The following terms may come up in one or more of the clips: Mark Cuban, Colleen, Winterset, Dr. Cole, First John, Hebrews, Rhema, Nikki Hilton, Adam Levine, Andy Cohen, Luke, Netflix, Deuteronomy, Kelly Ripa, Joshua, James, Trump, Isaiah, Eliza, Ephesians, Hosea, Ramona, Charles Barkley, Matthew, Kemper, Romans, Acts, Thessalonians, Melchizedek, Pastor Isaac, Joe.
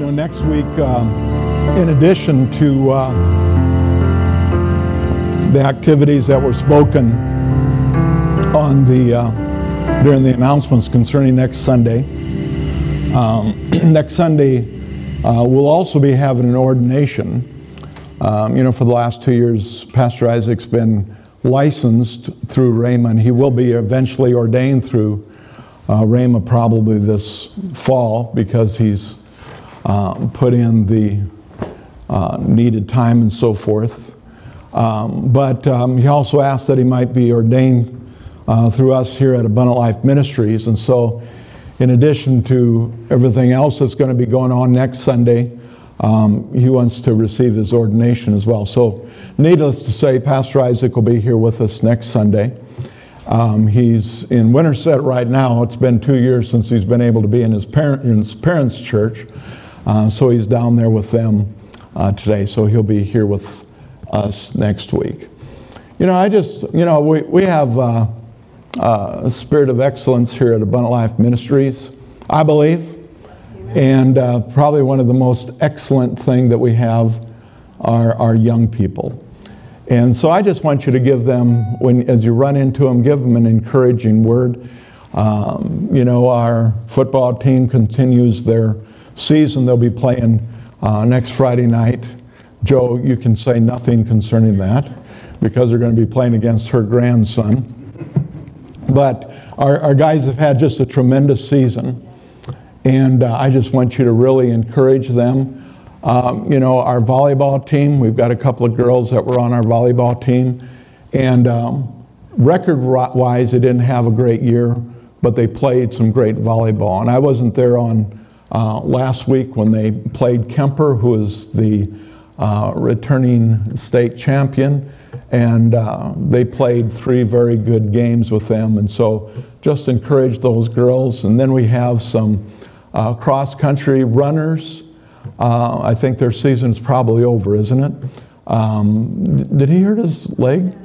You know, next week, in addition to the activities that were spoken on the during the announcements concerning next Sunday, next Sunday we'll also be having an ordination. You know, for the last 2 years, Pastor Isaac's been licensed through Rhema, and he will be eventually ordained through Rhema probably this fall, because he's put in the needed time and so forth. But he also asked that he might be ordained through us here at Abundant Life Ministries. And so, in addition to everything else that's going to be going on next Sunday, he wants to receive his ordination as well. So, needless to say, Pastor Isaac will be here with us next Sunday. He's in Winterset right now. It's been 2 years since he's been able to be in his parents' church. So he's down there with them today. So he'll be here with us next week. You know, we have a spirit of excellence here at Abundant Life Ministries, I believe. And probably one of the most excellent thing that we have are our young people. And so I just want you to give them, as you run into them, give them an encouraging word. You know, our football team continues their season. They'll be playing next Friday night. Joe, you can say nothing concerning that, because they're going to be playing against her grandson. But our guys have had just a tremendous season. And I just want you to really encourage them. You know, our volleyball team, we've got a couple of girls that were on our volleyball team. And record-wise, they didn't have a great year, but they played some great volleyball. And I wasn't there on last week when they played Kemper, who is the returning state champion. And they played 3 very good games with them. And so just encourage those girls. And then we have some cross-country runners. I think their season's probably over, isn't it? Did he hurt his leg?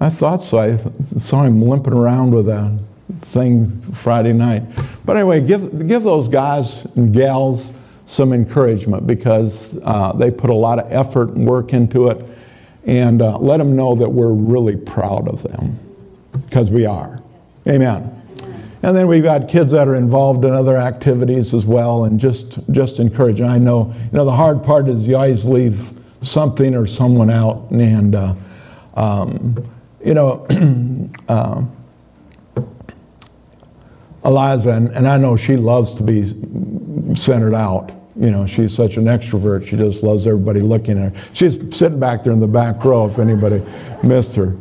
I thought so. I saw him limping around with a thing Friday night. But anyway, give those guys and gals some encouragement, because they put a lot of effort and work into it. And let them know that we're really proud of them, because we are. Amen. And then we've got kids that are involved in other activities as well, and just encourage. And I know, you know, the hard part is you always leave something or someone out, and you know, Eliza, and I know she loves to be centered out. You know, she's such an extrovert. She just loves everybody looking at her. She's sitting back there in the back row if anybody missed her.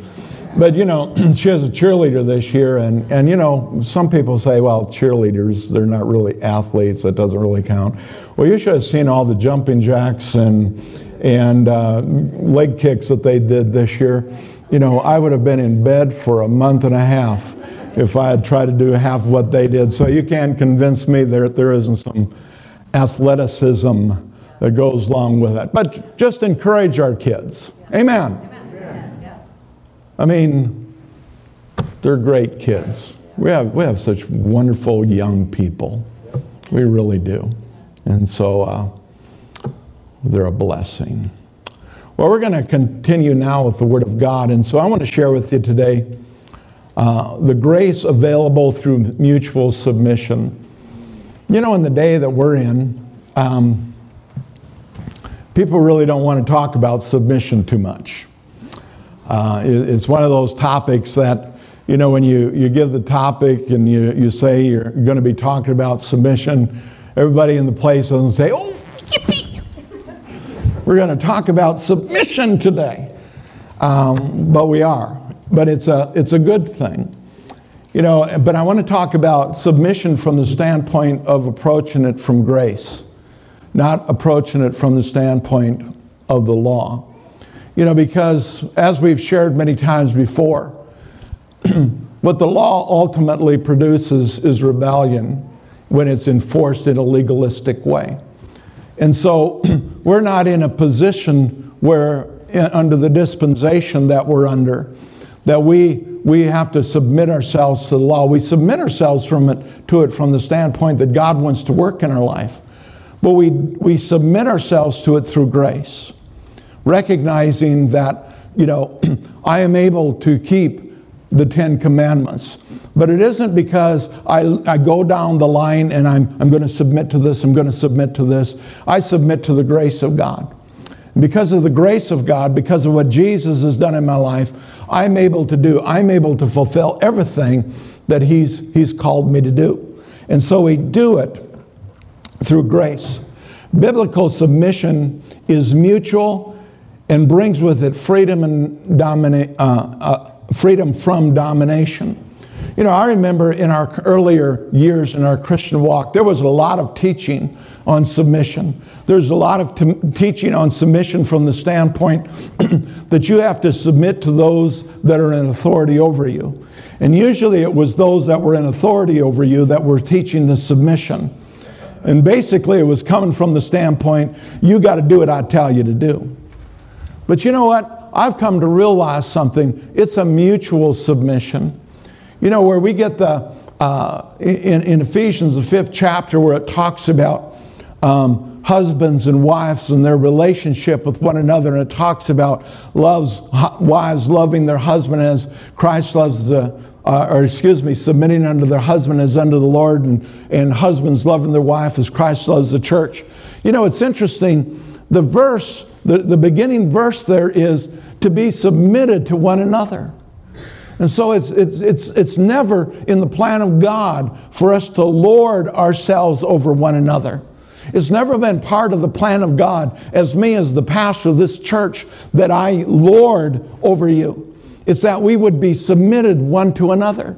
But, you know, she has a cheerleader this year, and you know, some people say, well, cheerleaders, they're not really athletes, that doesn't really count. Well, you should have seen all the jumping jacks and leg kicks that they did this year. You know, I would have been in bed for a month and a half if I had tried to do half what they did. So you can't convince me there isn't some athleticism that goes along with it. But just encourage our kids. Amen. I mean, they're great kids. We have such wonderful young people. We really do. And so they're a blessing. Well, we're going to continue now with the Word of God. And so I want to share with you today the grace available through mutual submission. You know, in the day that we're in, people really don't want to talk about submission too much. It's one of those topics that, you know, when you give the topic and you say you're going to be talking about submission, everybody in the place doesn't say, oh, yippee, we're going to talk about submission today. But we are. But it's a good thing. You know, but I want to talk about submission from the standpoint of approaching it from grace, not approaching it from the standpoint of the law. You know, because as we've shared many times before, what the law ultimately produces is rebellion when it's enforced in a legalistic way. And so we're not in a position where, under the dispensation that we're under, that we have to submit ourselves to the law. We submit ourselves to it from the standpoint that God wants to work in our life. But we submit ourselves to it through grace, recognizing that, you know, I am able to keep the 10 commandments. But it isn't because I go down the line and I'm going to submit to this, I'm going to submit to this. I submit to the grace of God. Because of the grace of God, because of what Jesus has done in my life, I'm able to do, I'm able to fulfill everything that He's called me to do. And so we do it through grace. Biblical submission is mutual and brings with it freedom and freedom from domination. You know, I remember in our earlier years in our Christian walk, there was a lot of teaching on submission. There's a lot of teaching on submission from the standpoint that you have to submit to those that are in authority over you. And usually it was those that were in authority over you that were teaching the submission. And basically it was coming from the standpoint, you got to do what I tell you to do. But you know what? I've come to realize something. It's a mutual submission. You know, where we get the, in Ephesians, the 5th chapter, where it talks about husbands and wives and their relationship with one another. And it talks about wives loving their husband as Christ loves submitting unto their husband as unto the Lord, and husbands loving their wife as Christ loves the church. You know, it's interesting. The verse, the beginning verse there is to be submitted to one another. And so it's never in the plan of God for us to lord ourselves over one another. It's never been part of the plan of God as me as the pastor of this church that I lord over you. It's that we would be submitted one to another.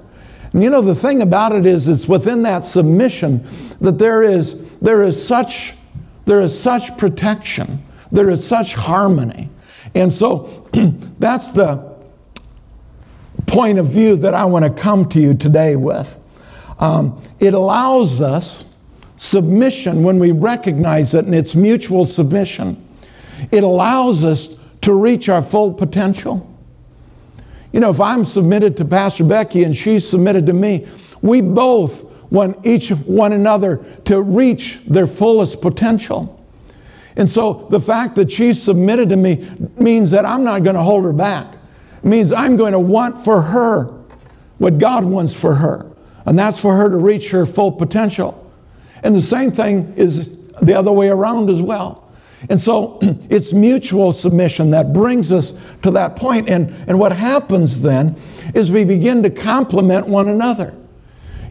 And you know, the thing about it is it's within that submission that there is such protection. There is such harmony. And so that's the point of view that I want to come to you today with. It allows us submission when we recognize it, and it's mutual submission. It allows us to reach our full potential. You know, if I'm submitted to Pastor Becky and she's submitted to me, we both want each one another to reach their fullest potential. And so the fact that she's submitted to me means that I'm not going to hold her back. Means I'm going to want for her what God wants for her. And that's for her to reach her full potential. And the same thing is the other way around as well. And so it's mutual submission that brings us to that point. And what happens then is we begin to complement one another.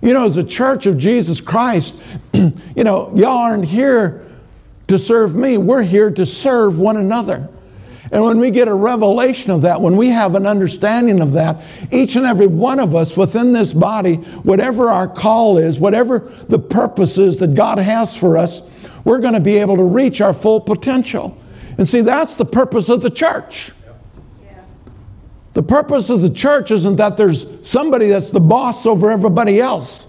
You know, as a church of Jesus Christ, you know, y'all aren't here to serve me. We're here to serve one another. And when we get a revelation of that, when we have an understanding of that, each and every one of us within this body, whatever our call is, whatever the purpose is that God has for us, we're going to be able to reach our full potential. And see, that's the purpose of the church. Yeah. The purpose of the church isn't that there's somebody that's the boss over everybody else.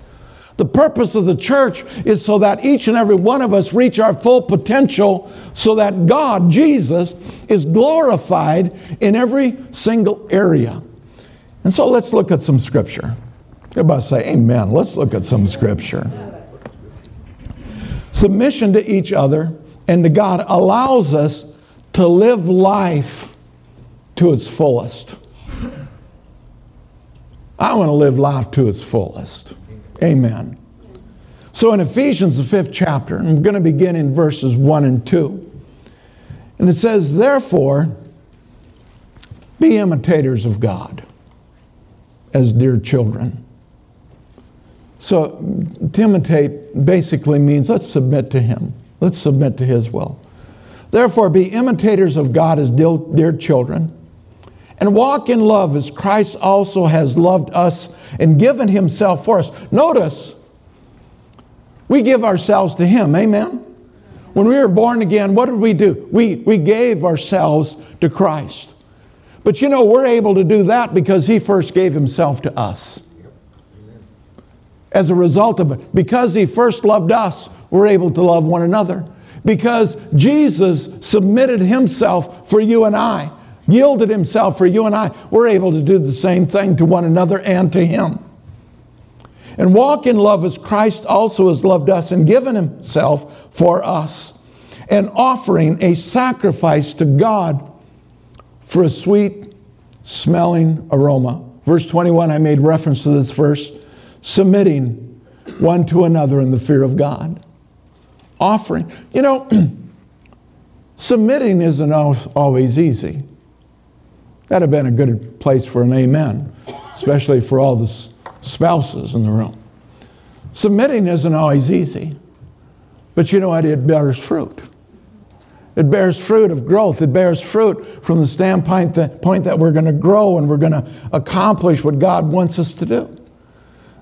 The purpose of the church is so that each and every one of us reach our full potential so that God, Jesus, is glorified in every single area. And so let's look at some scripture. Everybody say amen. Let's look at some scripture. Submission to each other and to God allows us to live life to its fullest. I want to live life to its fullest. Amen. So in Ephesians, the 5th chapter, I'm going to begin in verses 1 and 2. And it says, therefore, be imitators of God as dear children. So to imitate basically means let's submit to Him. Let's submit to His will. Therefore, be imitators of God as dear children, and walk in love as Christ also has loved us and given Himself for us. Notice, we give ourselves to Him. Amen? When we were born again, what did we do? We gave ourselves to Christ. But you know, we're able to do that because He first gave Himself to us. As a result of it, because He first loved us, we're able to love one another. Because Jesus submitted Himself for you and I. Yielded Himself for you and I, we're able to do the same thing to one another and to Him. And walk in love as Christ also has loved us and given himself for us, an offering, a sacrifice to God for a sweet-smelling aroma. Verse 21, I made reference to this verse, submitting one to another in the fear of God. Offering. You know, submitting isn't always easy. That would have been a good place for an amen, especially for all the spouses in the room. Submitting isn't always easy, but you know what? It bears fruit. It bears fruit of growth. It bears fruit from the standpoint that we're going to grow and we're going to accomplish what God wants us to do.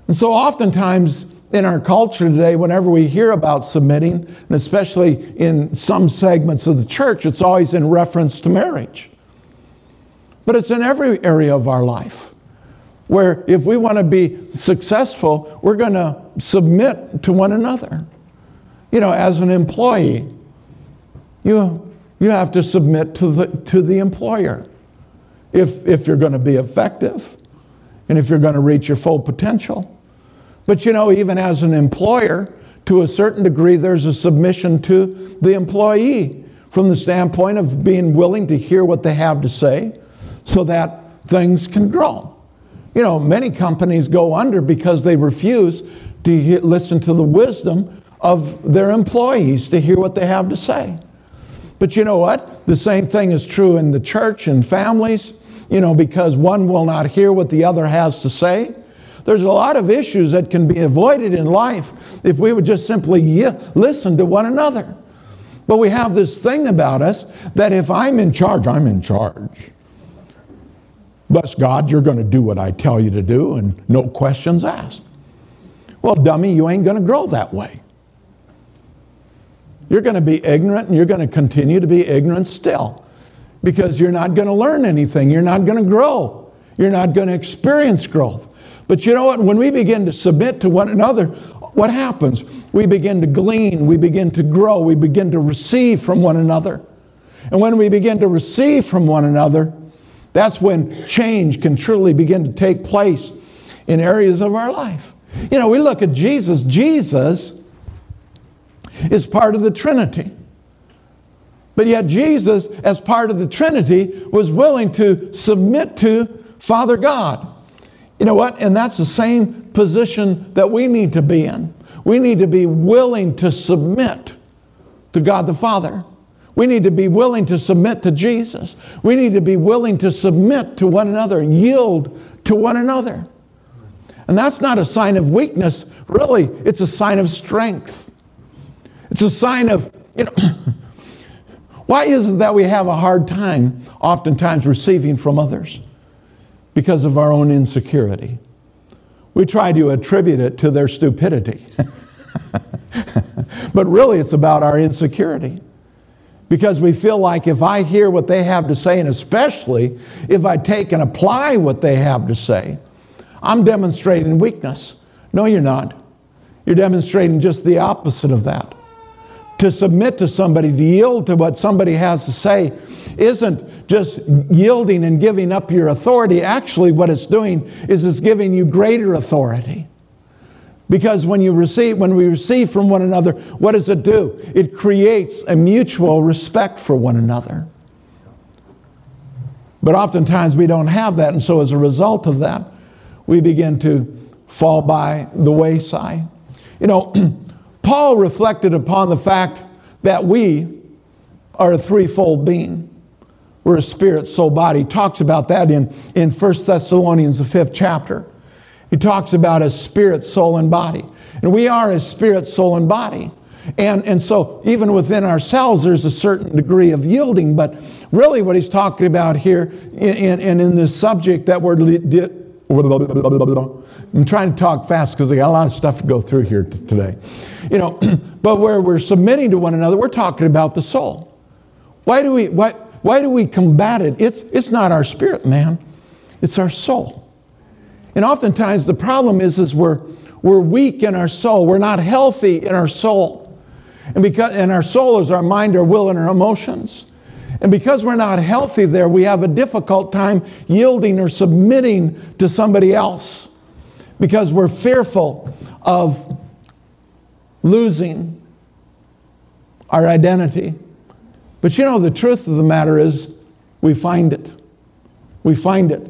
And so oftentimes in our culture today, whenever we hear about submitting, and especially in some segments of the church, it's always in reference to marriage. But it's in every area of our life where if we want to be successful, we're going to submit to one another. You know, as an employee, you have to submit to the employer if you're going to be effective and if you're going to reach your full potential. But you know, even as an employer, to a certain degree, there's a submission to the employee from the standpoint of being willing to hear what they have to say so that things can grow. You know, many companies go under because they refuse to listen to the wisdom of their employees to hear what they have to say. But you know what? The same thing is true in the church and families, you know, because one will not hear what the other has to say. There's a lot of issues that can be avoided in life if we would just simply listen to one another. But we have this thing about us that if I'm in charge, I'm in charge. Bless God, you're going to do what I tell you to do and no questions asked. Well, dummy, you ain't going to grow that way. You're going to be ignorant and you're going to continue to be ignorant still because you're not going to learn anything. You're not going to grow. You're not going to experience growth. But you know what? When we begin to submit to one another, what happens? We begin to glean. We begin to grow. We begin to receive from one another. And when we begin to receive from one another, that's when change can truly begin to take place in areas of our life. You know, we look at Jesus. Jesus is part of the Trinity. But yet Jesus, as part of the Trinity, was willing to submit to Father God. You know what? And that's the same position that we need to be in. We need to be willing to submit to God the Father. We need to be willing to submit to Jesus. We need to be willing to submit to one another and yield to one another. And that's not a sign of weakness. Really, it's a sign of strength. It's a sign of, you know, why is it that we have a hard time oftentimes receiving from others? Because of our own insecurity. We try to attribute it to their stupidity. But really it's about our insecurity. Because we feel like if I hear what they have to say, and especially if I take and apply what they have to say, I'm demonstrating weakness. No, you're not. You're demonstrating just the opposite of that. To submit to somebody, to yield to what somebody has to say, isn't just yielding and giving up your authority. Actually, what it's doing is it's giving you greater authority. Because when we receive from one another, what does it do? It creates a mutual respect for one another. But oftentimes we don't have that, and so as a result of that, we begin to fall by the wayside. You know, Paul reflected upon the fact that we are a threefold being. We're a spirit, soul, body. He talks about that in First Thessalonians, the 5th chapter. He talks about a spirit, soul, and body. And we are a spirit, soul, and body. And so even within ourselves, there's a certain degree of yielding. But really what he's talking about here in this subject that we're... I'm trying to talk fast because I got a lot of stuff to go through here today. You know, but where we're submitting to one another, we're talking about the soul. Why do we combat it? It's not our spirit, man. It's our soul. And oftentimes the problem is we're weak in our soul. We're not healthy in our soul. And our soul is our mind, our will, and our emotions. And because we're not healthy there, we have a difficult time yielding or submitting to somebody else. because we're fearful of losing our identity. But you know, the truth of the matter is we find it. We find it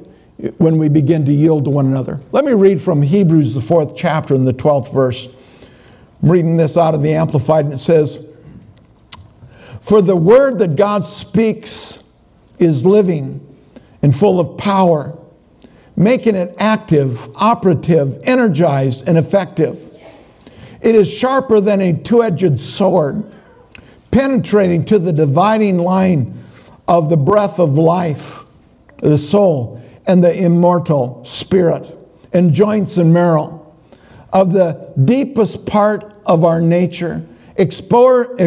when we begin to yield to one another. Let me read from Hebrews, the 4th chapter and the 12th verse. I'm reading this out of the Amplified, and it says, "For the word that God speaks is living and full of power, making it active, operative, energized, and effective. It is sharper than a two-edged sword, penetrating to the dividing line of the breath of life, the soul, and the immortal spirit, and joints and marrow, of the deepest part of our nature, exposing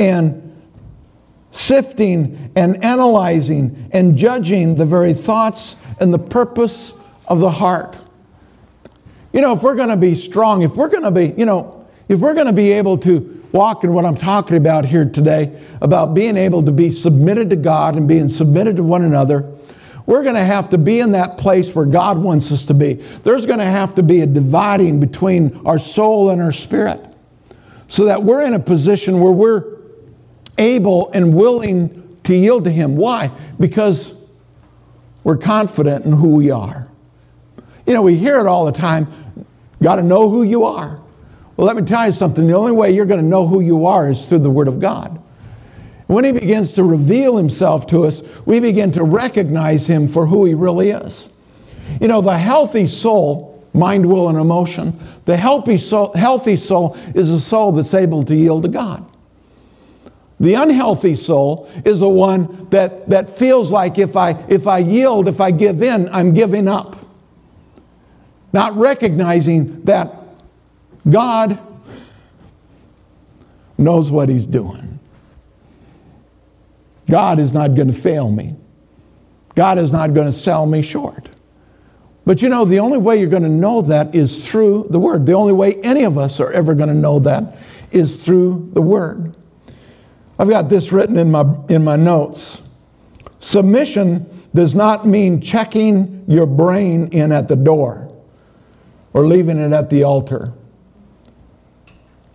and sifting and analyzing and judging the very thoughts and the purpose of the heart." You know, if we're going to be strong, if we're going to be, you know, if we're going to be able to walk in what I'm talking about here today, about being able to be submitted to God and being submitted to one another, we're going to have to be in that place where God wants us to be. There's going to have to be a dividing between our soul and our spirit, so that we're in a position where we're able and willing to yield to Him. Why? Because we're confident in who we are. You know, we hear it all the time, got to know who you are. Well, let me tell you something. The only way you're going to know who you are is through the Word of God. When He begins to reveal Himself to us, we begin to recognize Him for who He really is. You know, the healthy soul, mind, will, and emotion, the healthy soul is a soul that's able to yield to God. The unhealthy soul is the one that feels like if I yield, if I give in, I'm giving up. Not recognizing that God knows what He's doing. God is not going to fail me. God is not going to sell me short. But you know, the only way you're going to know that is through the Word. The only way any of us are ever going to know that is through the Word. I've got this written in my notes. Submission does not mean checking your brain in at the door or leaving it at the altar.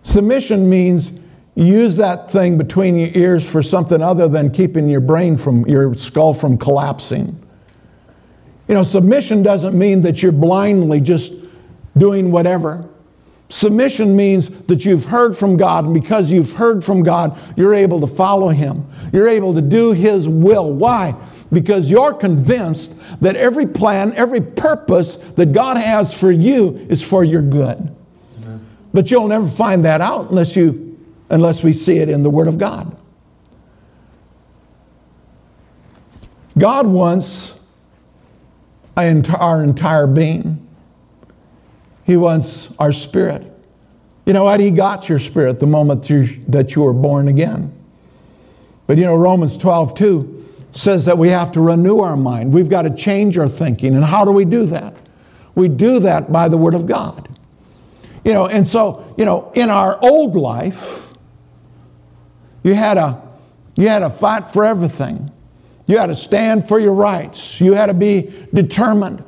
Submission means use that thing between your ears for something other than keeping your brain from, your skull from collapsing. You know, submission doesn't mean that you're blindly just doing whatever. Submission means that you've heard from God, and because you've heard from God, you're able to follow Him. You're able to do His will. Why? Because you're convinced that every plan, every purpose that God has for you is for your good. Amen. But you'll never find that out unless we see it in the Word of God. God wants our entire being. He wants our spirit. You know what? He got your spirit the moment that you were born again. But you know, Romans 12:2 says that we have to renew our mind. We've got to change our thinking. And how do we do that? We do that by the Word of God. You know, and so, you know, in our old life, you had to fight for everything. You had to stand for your rights. You had to be determined.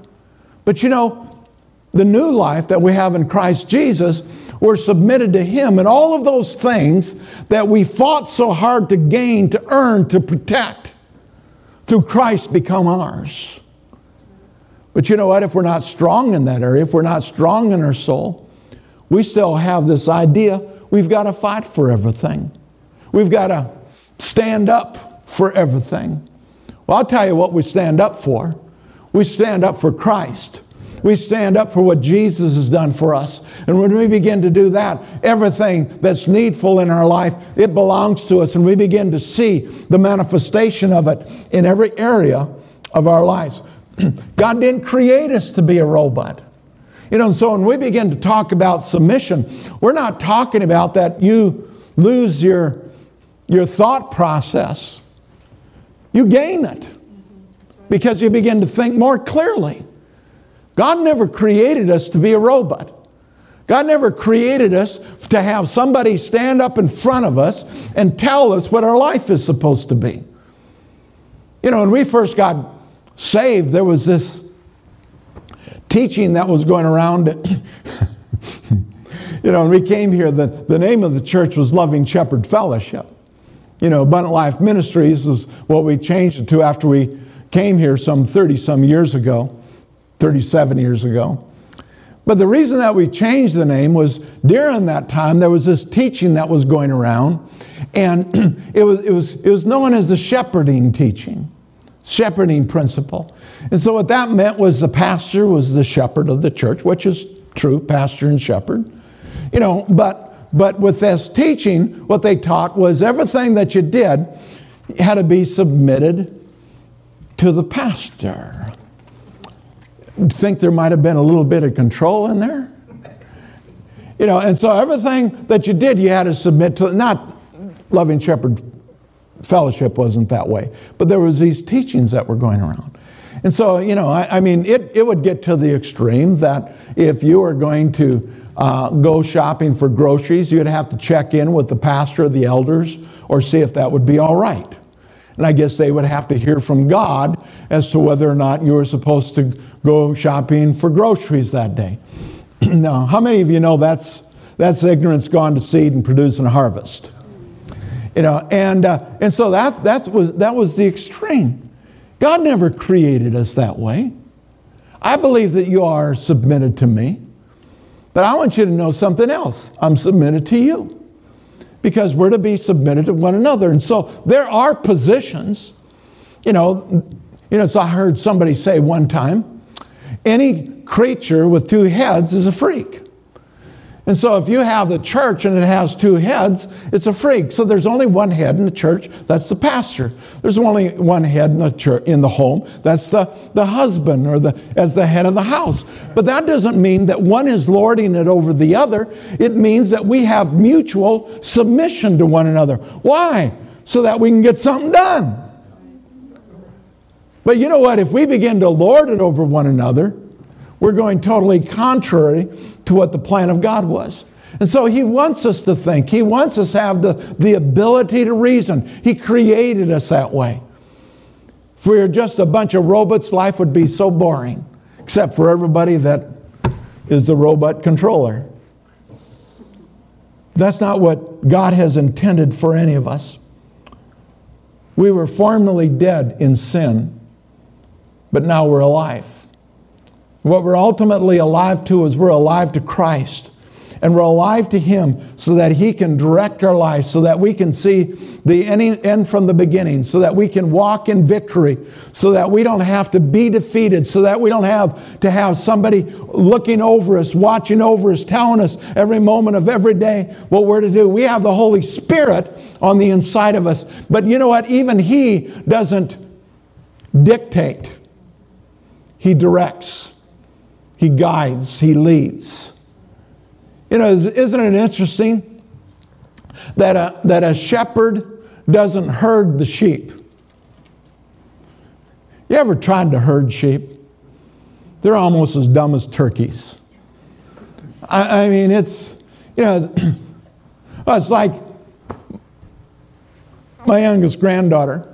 But you know, the new life that we have in Christ Jesus, we're submitted to Him. And all of those things that we fought so hard to gain, to earn, to protect, through Christ become ours. But you know what? If we're not strong in that area, if we're not strong in our soul, we still have this idea we've got to fight for everything. We've got to stand up for everything. Well, I'll tell you what we stand up for. We stand up for Christ. We stand up for what Jesus has done for us. And when we begin to do that, everything that's needful in our life, it belongs to us. And we begin to see the manifestation of it in every area of our lives. God didn't create us to be a robot. You know, so when we begin to talk about submission, we're not talking about that you lose your thought process. You gain it because you begin to think more clearly. God never created us to be a robot. God never created us to have somebody stand up in front of us and tell us what our life is supposed to be. You know, when we first got saved, there was this teaching that was going around. You know, when we came here, the name of the church was Loving Shepherd Fellowship. You know, Abundant Life Ministries is what we changed it to after we came here some 30-some years ago, 37 years ago. But the reason that we changed the name was during that time there was this teaching that was going around, and it was known as the shepherding teaching, shepherding principle. And so what that meant was the pastor was the shepherd of the church, which is true, pastor and shepherd. You know, but with this teaching, what they taught was everything that you did had to be submitted to the pastor. Think there might have been a little bit of control in there? You know, and so everything that you did, you had to submit to, not Loving Shepherd Fellowship wasn't that way, but there was these teachings that were going around. And so, you know, I mean, it would get to the extreme that if you were going to go shopping for groceries, you'd have to check in with the pastor or the elders or see if that would be all right. And I guess they would have to hear from God as to whether or not you were supposed to go shopping for groceries that day. Now, how many of you know that's ignorance gone to seed and producing a harvest? You know, and so that was the extreme. God never created us that way. I believe that you are submitted to me, but I want you to know something else. I'm submitted to you, because we're to be submitted to one another. And so there are positions, you know, so I heard somebody say one time, any creature with two heads is a freak. And so if you have the church and it has two heads, it's a freak. So there's only one head in the church, that's the pastor. There's only one head in the church, in the home, that's the husband, or as the head of the house. But that doesn't mean that one is lording it over the other. It means that we have mutual submission to one another. Why? So that we can get something done. But you know what? If we begin to lord it over one another, we're going totally contrary to what the plan of God was. And so he wants us to think. He wants us to have the ability to reason. He created us that way. If we were just a bunch of robots, life would be so boring, except for everybody that is the robot controller. That's not what God has intended for any of us. We were formerly dead in sin, but now we're alive. What we're ultimately alive to is we're alive to Christ, and we're alive to Him so that He can direct our lives, so that we can see the end from the beginning, so that we can walk in victory, so that we don't have to be defeated, so that we don't have to have somebody looking over us, watching over us, telling us every moment of every day what we're to do. We have the Holy Spirit on the inside of us. But you know what? Even He doesn't dictate. He directs. He guides, He leads. You know, isn't it interesting that a shepherd doesn't herd the sheep? You ever tried to herd sheep? They're almost as dumb as turkeys. I mean, it's, you know, it's like my youngest granddaughter,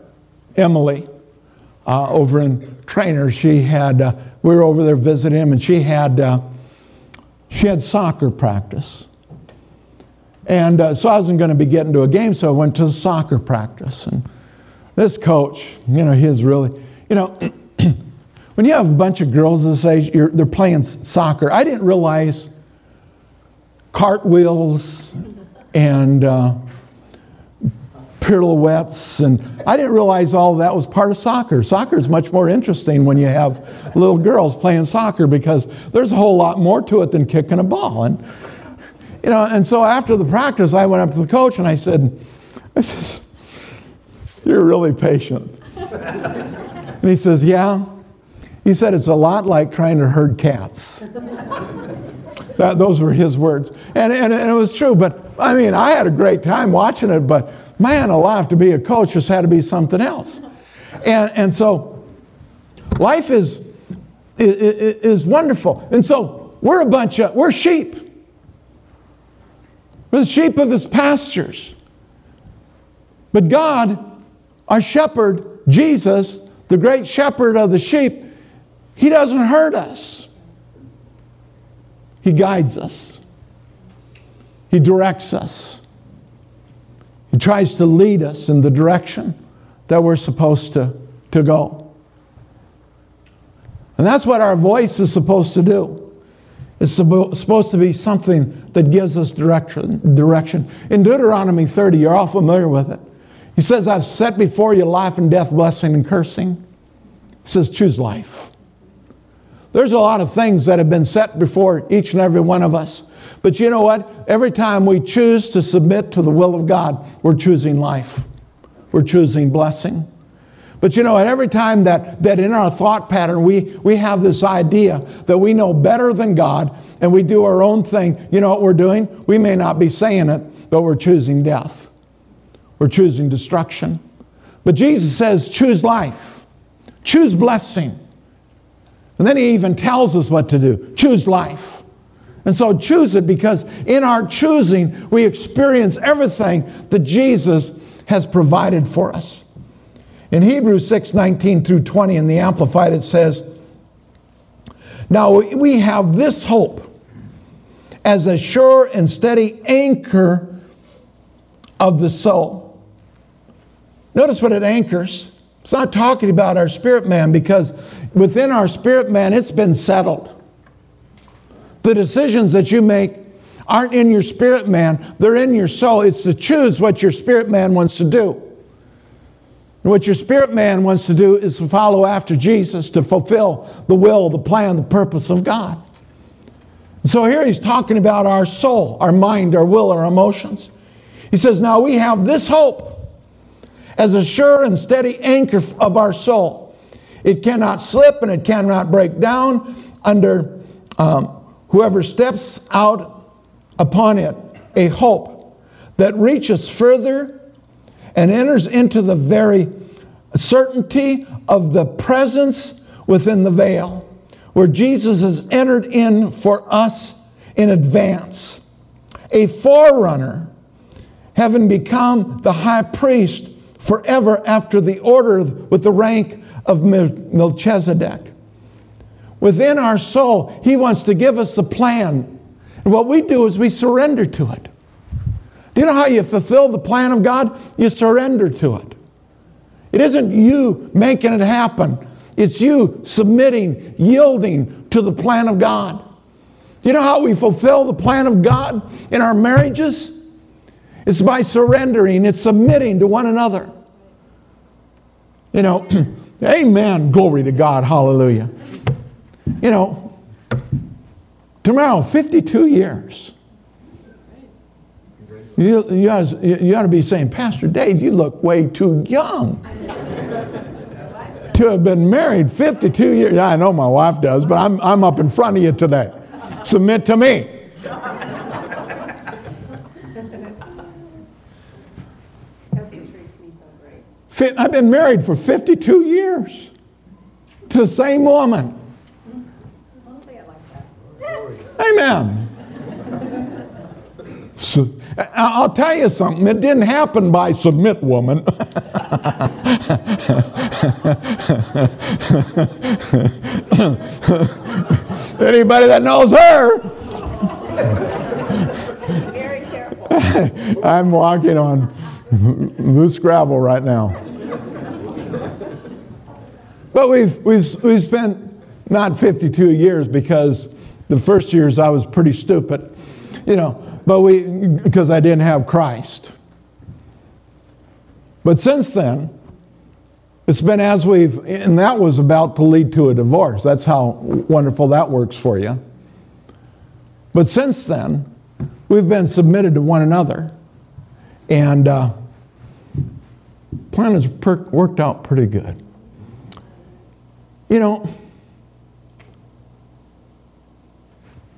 Emily, over in Trainer. She had... we were over there visiting him, and she had soccer practice. And so I wasn't going to be getting to a game, so I went to the soccer practice. And this coach, you know, he is really, you know, when you have a bunch of girls this age, they're playing soccer. I didn't realize cartwheels and pirouettes, and I didn't realize all that was part of soccer. Soccer is much more interesting when you have little girls playing soccer, because there's a whole lot more to it than kicking a ball. And you know, and so after the practice, I went up to the coach and I said, "You're really patient." And he says, "Yeah." He said, "It's a lot like trying to herd cats." Those were his words, and it was true. But I mean, I had a great time watching it, but man alive, to be a coach just had to be something else. And so life is wonderful. And so we're sheep. We're the sheep of His pastures. But God, our shepherd, Jesus, the great shepherd of the sheep, He doesn't hurt us. He guides us. He directs us. He tries to lead us in the direction that we're supposed to go. And that's what our voice is supposed to do. It's supposed to be something that gives us direction. In Deuteronomy 30, you're all familiar with it. He says, I've set before you life and death, blessing and cursing. He says, choose life. There's a lot of things that have been set before each and every one of us. But you know what? Every time we choose to submit to the will of God, we're choosing life. We're choosing blessing. But you know, at every time that in our thought pattern, we have this idea that we know better than God and we do our own thing, you know what we're doing? We may not be saying it, but we're choosing death. We're choosing destruction. But Jesus says, choose life. Choose blessing. And then he even tells us what to do. Choose life. And so choose it, because in our choosing, we experience everything that Jesus has provided for us. In Hebrews 6:19 through 20, in the Amplified, it says, now we have this hope as a sure and steady anchor of the soul. Notice what it anchors. It's not talking about our spirit man, because within our spirit man, it's been settled. The decisions that you make aren't in your spirit man, they're in your soul. It's to choose what your spirit man wants to do. And what your spirit man wants to do is to follow after Jesus, to fulfill the will, the plan, the purpose of God. And so here he's talking about our soul, our mind, our will, our emotions. He says, now we have this hope as a sure and steady anchor of our soul. It cannot slip and it cannot break down under whoever steps out upon it. A hope that reaches further and enters into the very certainty of the presence within the veil, where Jesus has entered in for us in advance. A forerunner, having become the high priest forever after the order, with the rank of Melchizedek. Within our soul, he wants to give us the plan. And what we do is we surrender to it. Do you know how you fulfill the plan of God? You surrender to it. It isn't you making it happen. It's you submitting, yielding to the plan of God. Do you know how we fulfill the plan of God in our marriages? It's by surrendering. It's submitting to one another. You know, amen, glory to God, hallelujah. You know, tomorrow, 52 years. You ought to be saying, Pastor Dave, you look way too young to have been married 52 years. I know my wife does, but I'm up in front of you today. Submit to me. I've been married for 52 years to the same woman. Don't say it like that. Amen. So, I'll tell you something. It didn't happen by submit, woman. Anybody that knows her. Very careful. I'm walking on loose gravel right now. But we've spent not 52 years, because the first years I was pretty stupid, you know, because I didn't have Christ. But since then, it's been as and that was about to lead to a divorce. That's how wonderful that works for you. But since then, we've been submitted to one another, and plan has worked out pretty good. You know,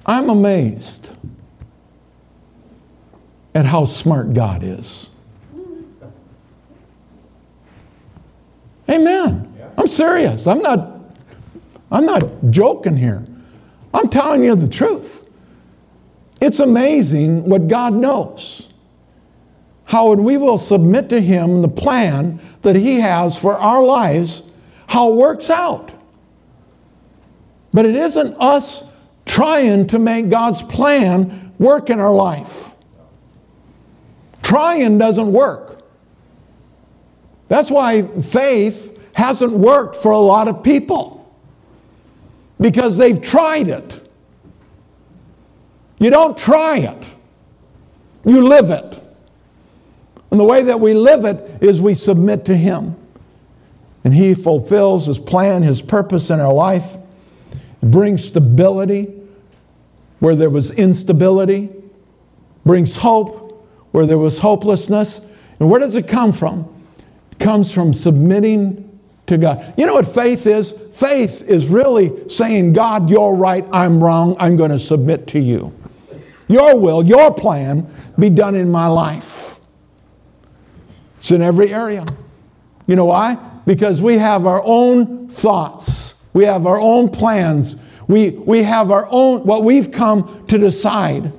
I'm amazed at how smart God is. Amen. I'm serious. I'm not joking here. I'm telling you the truth. It's amazing what God knows. How we will submit to him the plan that he has for our lives, how it works out. But it isn't us trying to make God's plan work in our life. Trying doesn't work. That's why faith hasn't worked for a lot of people, because they've tried it. You don't try it. You live it. And the way that we live it is we submit to Him. And He fulfills His plan, His purpose in our life. Brings stability where there was instability. Brings hope where there was hopelessness. And where does it come from? It comes from submitting to God. You know what faith is? Faith is really saying, God, you're right, I'm wrong, I'm going to submit to you. Your will, your plan be done in my life. It's in every area. You know why? Because we have our own thoughts. We have our own plans. We have our own, what we've come to decide,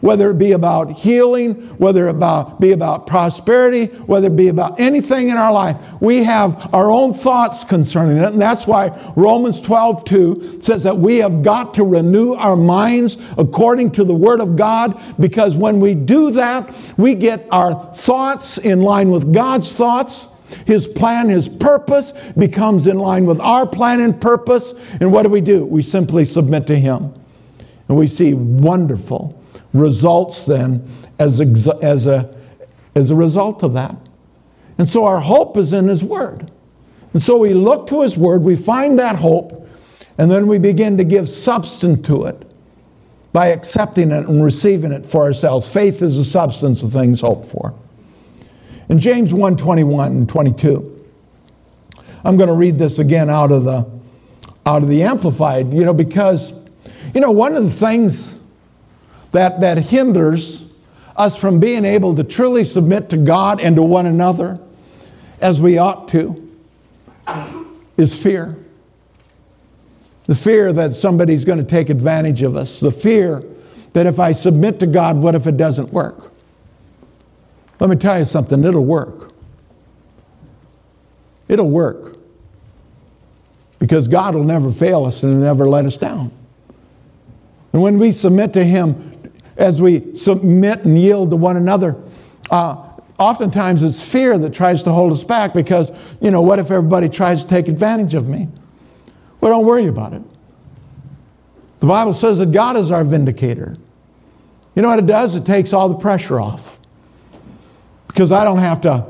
whether it be about healing, whether it be about prosperity, whether it be about anything in our life. We have our own thoughts concerning it. And that's why Romans 12:2 says that we have got to renew our minds according to the Word of God, because when we do that, we get our thoughts in line with God's thoughts. His plan, His purpose becomes in line with our plan and purpose. And what do? We simply submit to Him. And we see wonderful results then as a result of that. And so our hope is in His Word. And so we look to His Word, we find that hope, and then we begin to give substance to it by accepting it and receiving it for ourselves. Faith is the substance of things hoped for. In James 1:21 and 22, I'm going to read this again out of the Amplified, because, one of the things that hinders us from being able to truly submit to God and to one another as we ought to is fear. The fear that somebody's going to take advantage of us. The fear that if I submit to God, what if it doesn't work? Let me tell you something, it'll work. It'll work. Because God will never fail us and never let us down. And when we submit to Him, as we submit and yield to one another, oftentimes it's fear that tries to hold us back because, what if everybody tries to take advantage of me? Well, don't worry about it. The Bible says that God is our vindicator. You know what it does? It takes all the pressure off. Because I don't have to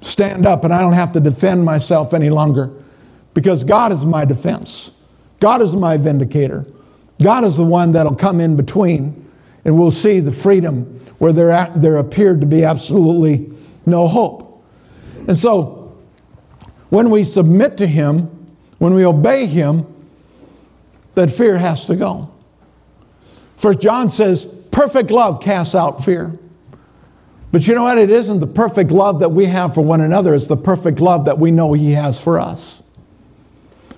stand up and I don't have to defend myself any longer. Because God is my defense. God is my vindicator. God is the one that'll come in between. And we'll see the freedom where there appeared to be absolutely no hope. And so, when we submit to Him, when we obey Him, that fear has to go. First John says, perfect love casts out fear. But you know what? It isn't the perfect love that we have for one another. It's the perfect love that we know He has for us.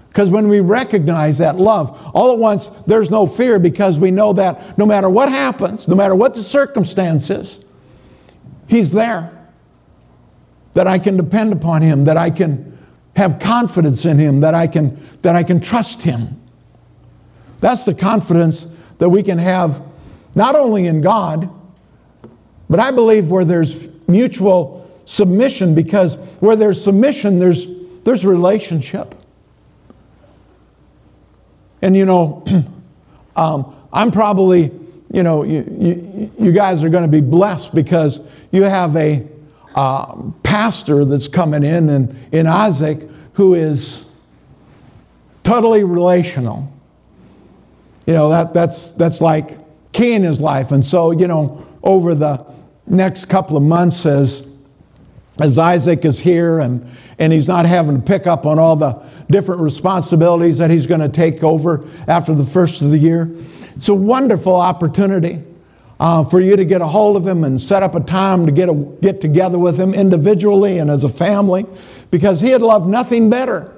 Because when we recognize that love, all at once, there's no fear because we know that no matter what happens, no matter what the circumstances, He's there. That I can depend upon Him, that I can have confidence in Him, that I can trust Him. That's the confidence that we can have not only in God, but I believe where there's mutual submission, because where there's submission, there's relationship. And I'm probably, you guys are going to be blessed because you have a pastor that's coming in Isaac who is totally relational. That's like key in his life. And so, over the next couple of months as Isaac is here and he's not having to pick up on all the different responsibilities that he's going to take over after the first of the year. It's a wonderful opportunity for you to get a hold of him and set up a time to get together with him individually and as a family, because he had loved nothing better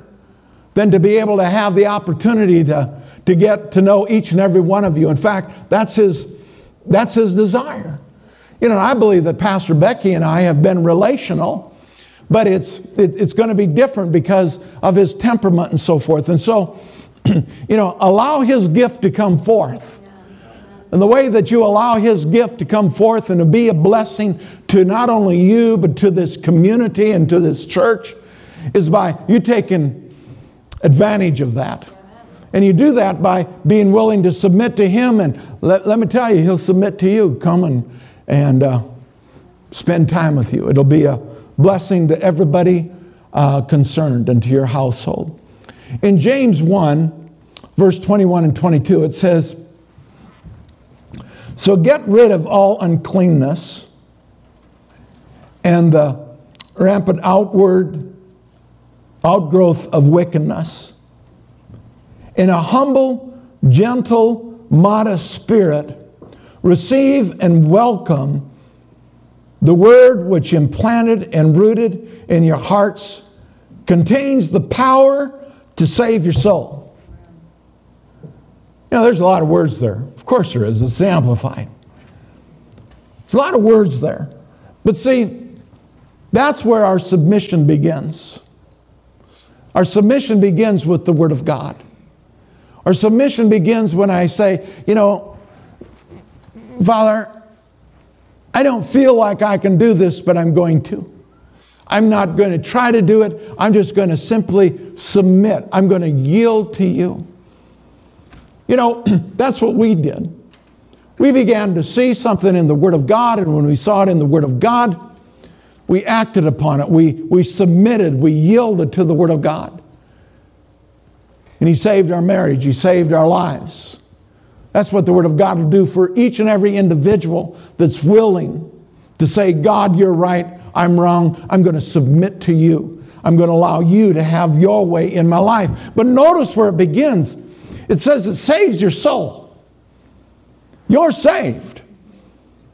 than to be able to have the opportunity to get to know each and every one of you. In fact, that's his desire. I believe that Pastor Becky and I have been relational, but it's going to be different because of his temperament and so forth. And so Allow His gift to come forth. And the way that you allow His gift to come forth and to be a blessing to not only you, but to this community and to this church is by you taking advantage of that. And you do that by being willing to submit to Him. And let me tell you, He'll submit to you. Come and spend time with you. It'll be a blessing to everybody concerned and to your household. In James 1, verse 21 and 22, it says, "So get rid of all uncleanness and the rampant outward outgrowth of wickedness. In a humble, gentle, modest spirit, receive and welcome the word which implanted and rooted in your hearts contains the power to save your soul." There's a lot of words there. Of course there is. It's amplified. There's a lot of words there. But see, that's where our submission begins. Our submission begins with the Word of God. Our submission begins when I say, Father, I don't feel like I can do this, but I'm going to. I'm not going to try to do it. I'm just going to simply submit. I'm going to yield to you. That's what we did. We began to see something in the Word of God, and when we saw it in the Word of God, we acted upon it. We submitted. We yielded to the Word of God. And He saved our marriage. He saved our lives. That's what the Word of God will do for each and every individual that's willing to say, God, you're right. I'm wrong. I'm going to submit to you. I'm going to allow you to have your way in my life. But notice where it begins. It says it saves your soul. You're saved.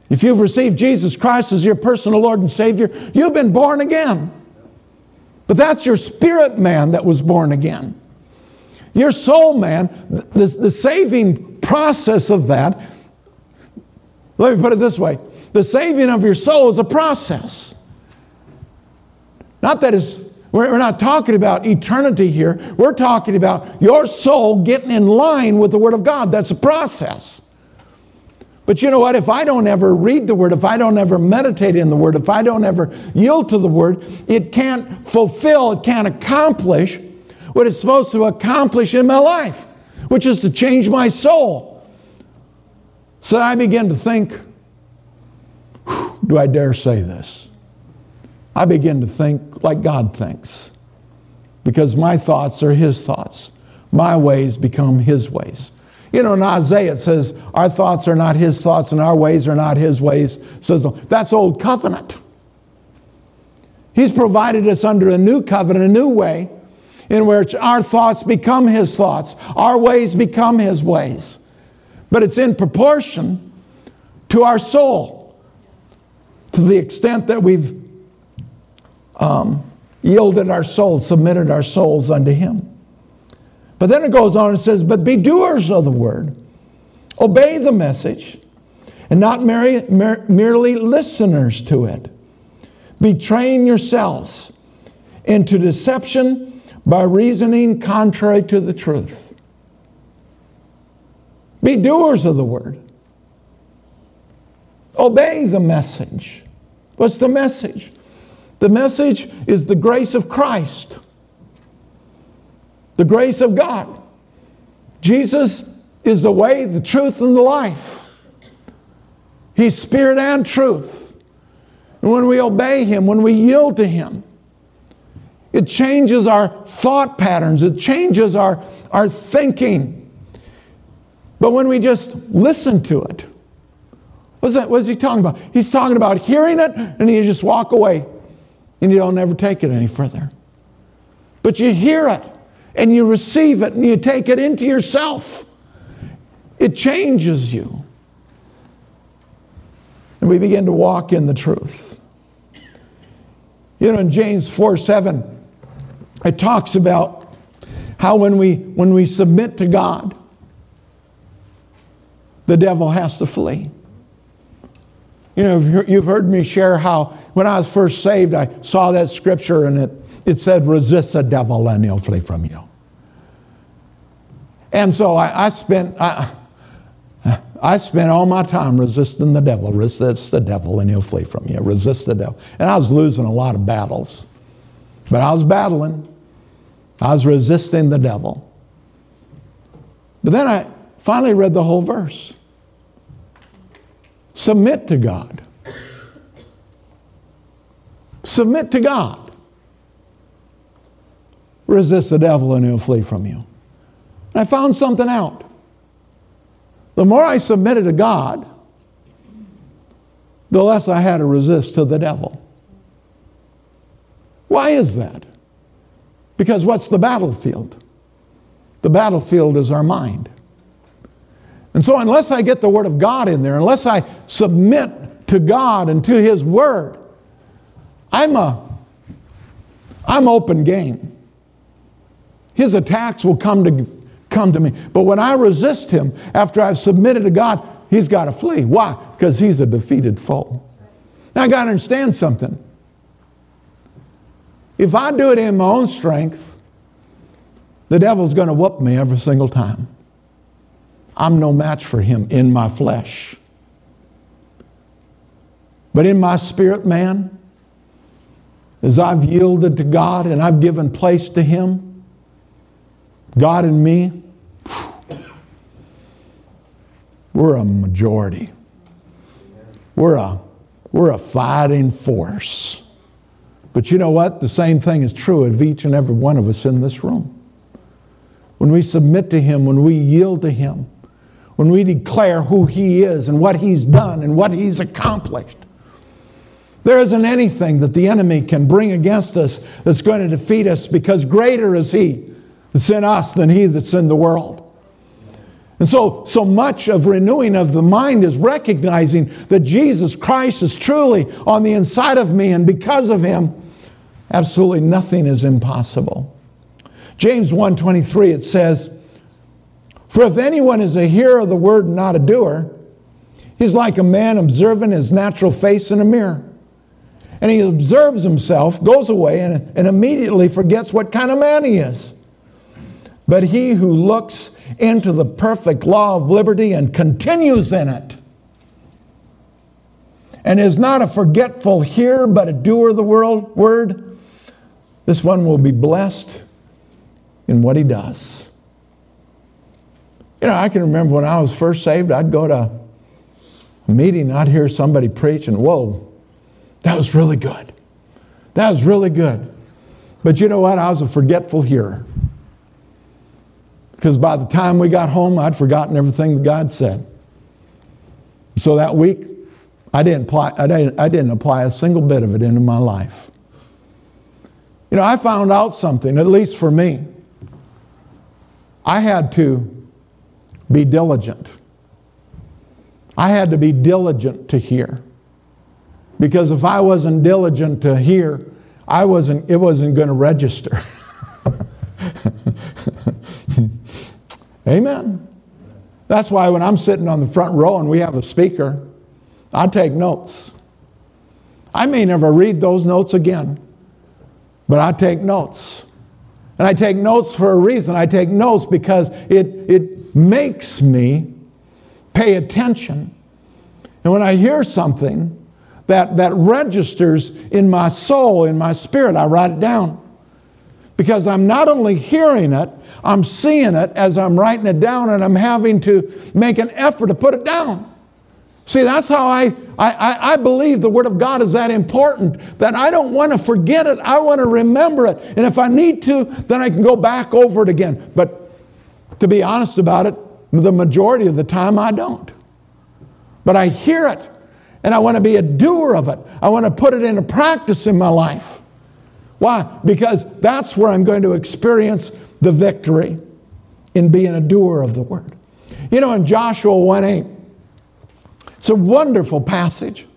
If you've received Jesus Christ as your personal Lord and Savior, you've been born again. But that's your spirit man that was born again. Your soul man, the saving process of that, let me put it this way. The saving of your soul is a process. Not that it's, we're not talking about eternity here. We're talking about your soul getting in line with the Word of God. That's a process. But you know what? If I don't ever read the Word, if I don't ever meditate in the Word, if I don't ever yield to the Word, it can't fulfill, it can't accomplish what it's supposed to accomplish in my life, which is to change my soul. So I begin to think, do I dare say this? I begin to think like God thinks, because my thoughts are His thoughts. My ways become His ways. In Isaiah it says, our thoughts are not His thoughts and our ways are not His ways. So that's old covenant. He's provided us under a new covenant, a new way, in which our thoughts become His thoughts. Our ways become His ways. But it's in proportion to our soul. To the extent that we've yielded our souls, submitted our souls unto Him. But then it goes on and says, but be doers of the Word. Obey the message and not merely listeners to it. Betraying yourselves into deception by reasoning contrary to the truth. Be doers of the Word. Obey the message. What's the message? The message is the grace of Christ. The grace of God. Jesus is the way, the truth, and the life. He's spirit and truth. And when we obey Him, when we yield to Him, it changes our thought patterns. It changes our thinking. But when we just listen to it, what is He talking about? He's talking about hearing it and you just walk away and you don't ever take it any further. But you hear it and you receive it and you take it into yourself. It changes you. And we begin to walk in the truth. In James 4:7, it talks about how when we submit to God, the devil has to flee. You've heard me share how when I was first saved, I saw that scripture and it said, resist the devil and he'll flee from you. And so I spent all my time resisting the devil. Resist the devil and he'll flee from you. Resist the devil. And I was losing a lot of battles. But I was battling. I was resisting the devil. But then I finally read the whole verse. Submit to God. Submit to God. Resist the devil and he'll flee from you. And I found something out. The more I submitted to God, the less I had to resist to the devil. Why is that? Because what's the battlefield? The battlefield is our mind. And so unless I get the Word of God in there, unless I submit to God and to His Word, I'm open game. His attacks will come to me. But when I resist Him, after I've submitted to God, He's got to flee. Why? Because He's a defeated foe. Now, I got to understand something. If I do it in my own strength, the devil's going to whoop me every single time. I'm no match for him in my flesh. But in my spirit, man, as I've yielded to God and I've given place to Him, God and me, we're a majority. We're a fighting force. But you know what? The same thing is true of each and every one of us in this room. When we submit to Him, when we yield to Him, when we declare who He is and what He's done and what He's accomplished, there isn't anything that the enemy can bring against us that's going to defeat us, because greater is He that's in us than he that's in the world. And so much of renewing of the mind is recognizing that Jesus Christ is truly on the inside of me, and because of Him, absolutely nothing is impossible. James 1:23, it says, "For if anyone is a hearer of the word and not a doer, he's like a man observing his natural face in a mirror. And he observes himself, goes away, and immediately forgets what kind of man he is. But he who looks into the perfect law of liberty and continues in it, and is not a forgetful hearer but a doer of the word, this one will be blessed in what he does." You know, I can remember when I was first saved, I'd go to a meeting, I'd hear somebody preach, and whoa, that was really good. That was really good. But you know what? I was a forgetful hearer. Because by the time we got home, I'd forgotten everything that God said. So that week, I didn't apply a single bit of it into my life. You know, I found out something, at least for me. I had to be diligent. I had to be diligent to hear. Because if I wasn't diligent to hear, it wasn't going to register. Amen. That's why when I'm sitting on the front row and we have a speaker, I take notes. I may never read those notes again, but I take notes. And I take notes for a reason. I take notes because it makes me pay attention. And when I hear something that registers in my soul, in my spirit, I write it down. Because I'm not only hearing it, I'm seeing it as I'm writing it down, and I'm having to make an effort to put it down. See, that's how I believe the Word of God is that important, that I don't want to forget it. I want to remember it. And if I need to, then I can go back over it again. But to be honest about it, the majority of the time I don't. But I hear it, and I want to be a doer of it. I want to put it into practice in my life. Why? Because that's where I'm going to experience the victory, in being a doer of the word. You know, in Joshua 1:8, it's a wonderful passage.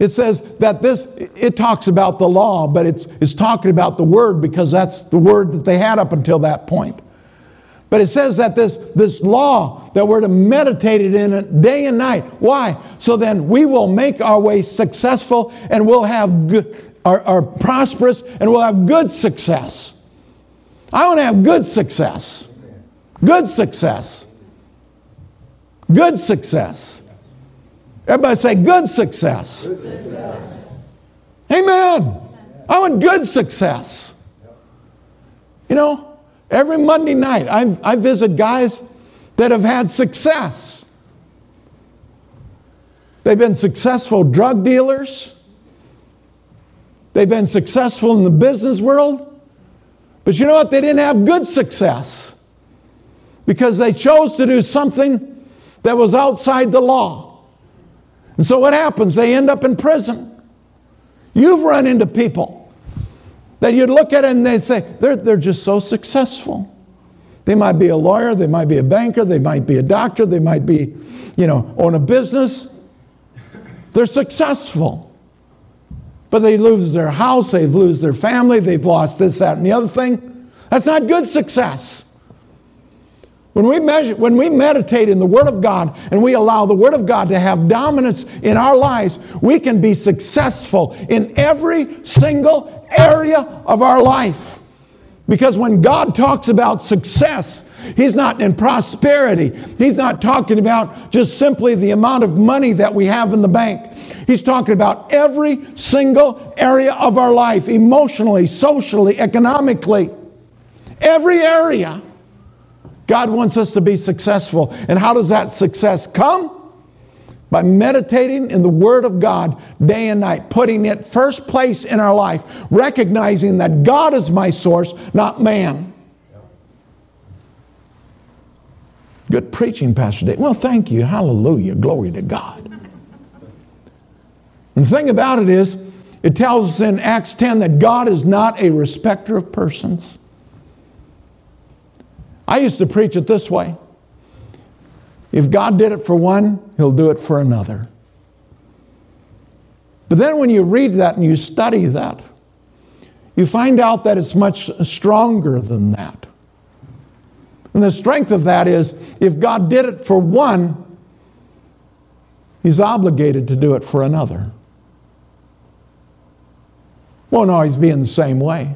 It says that it talks about the law, but it's talking about the word, because that's the word that they had up until that point. But it says that this law, that we're to meditate it in it day and night. Why? So then we will make our way successful, and we'll have are prosperous, and we'll have good success. I want to have good success. Good success. Good success. Everybody say, good success. Good success. Amen. I want good success. You know, every Monday night I visit guys that have had success. They've been successful drug dealers. They've been successful in the business world. But you know what? They didn't have good success because they chose to do something that was outside the law. And so what happens? They end up in prison. You've run into people that you'd look at and they'd say, they're just so successful. They might be a lawyer, they might be a banker, they might be a doctor, they might be, you know, own a business. They're successful. But they lose their house, they lose their family, they've lost this, that, and the other thing. That's not good success. When we meditate in the Word of God and we allow the Word of God to have dominance in our lives, we can be successful in every single area of our life. Because when God talks about success, He's not in prosperity. He's not talking about just simply the amount of money that we have in the bank. He's talking about every single area of our life, emotionally, socially, economically. Every area. God wants us to be successful. And how does that success come? By meditating in the Word of God day and night, putting it first place in our life, recognizing that God is my source, not man. Good preaching, Pastor Dave. Well, thank you. Hallelujah. Glory to God. And the thing about it is, it tells us in Acts 10 that God is not a respecter of persons. I used to preach it this way. If God did it for one, He'll do it for another. But then when you read that and you study that, you find out that it's much stronger than that. And the strength of that is, if God did it for one, He's obligated to do it for another. Won't always be in the same way.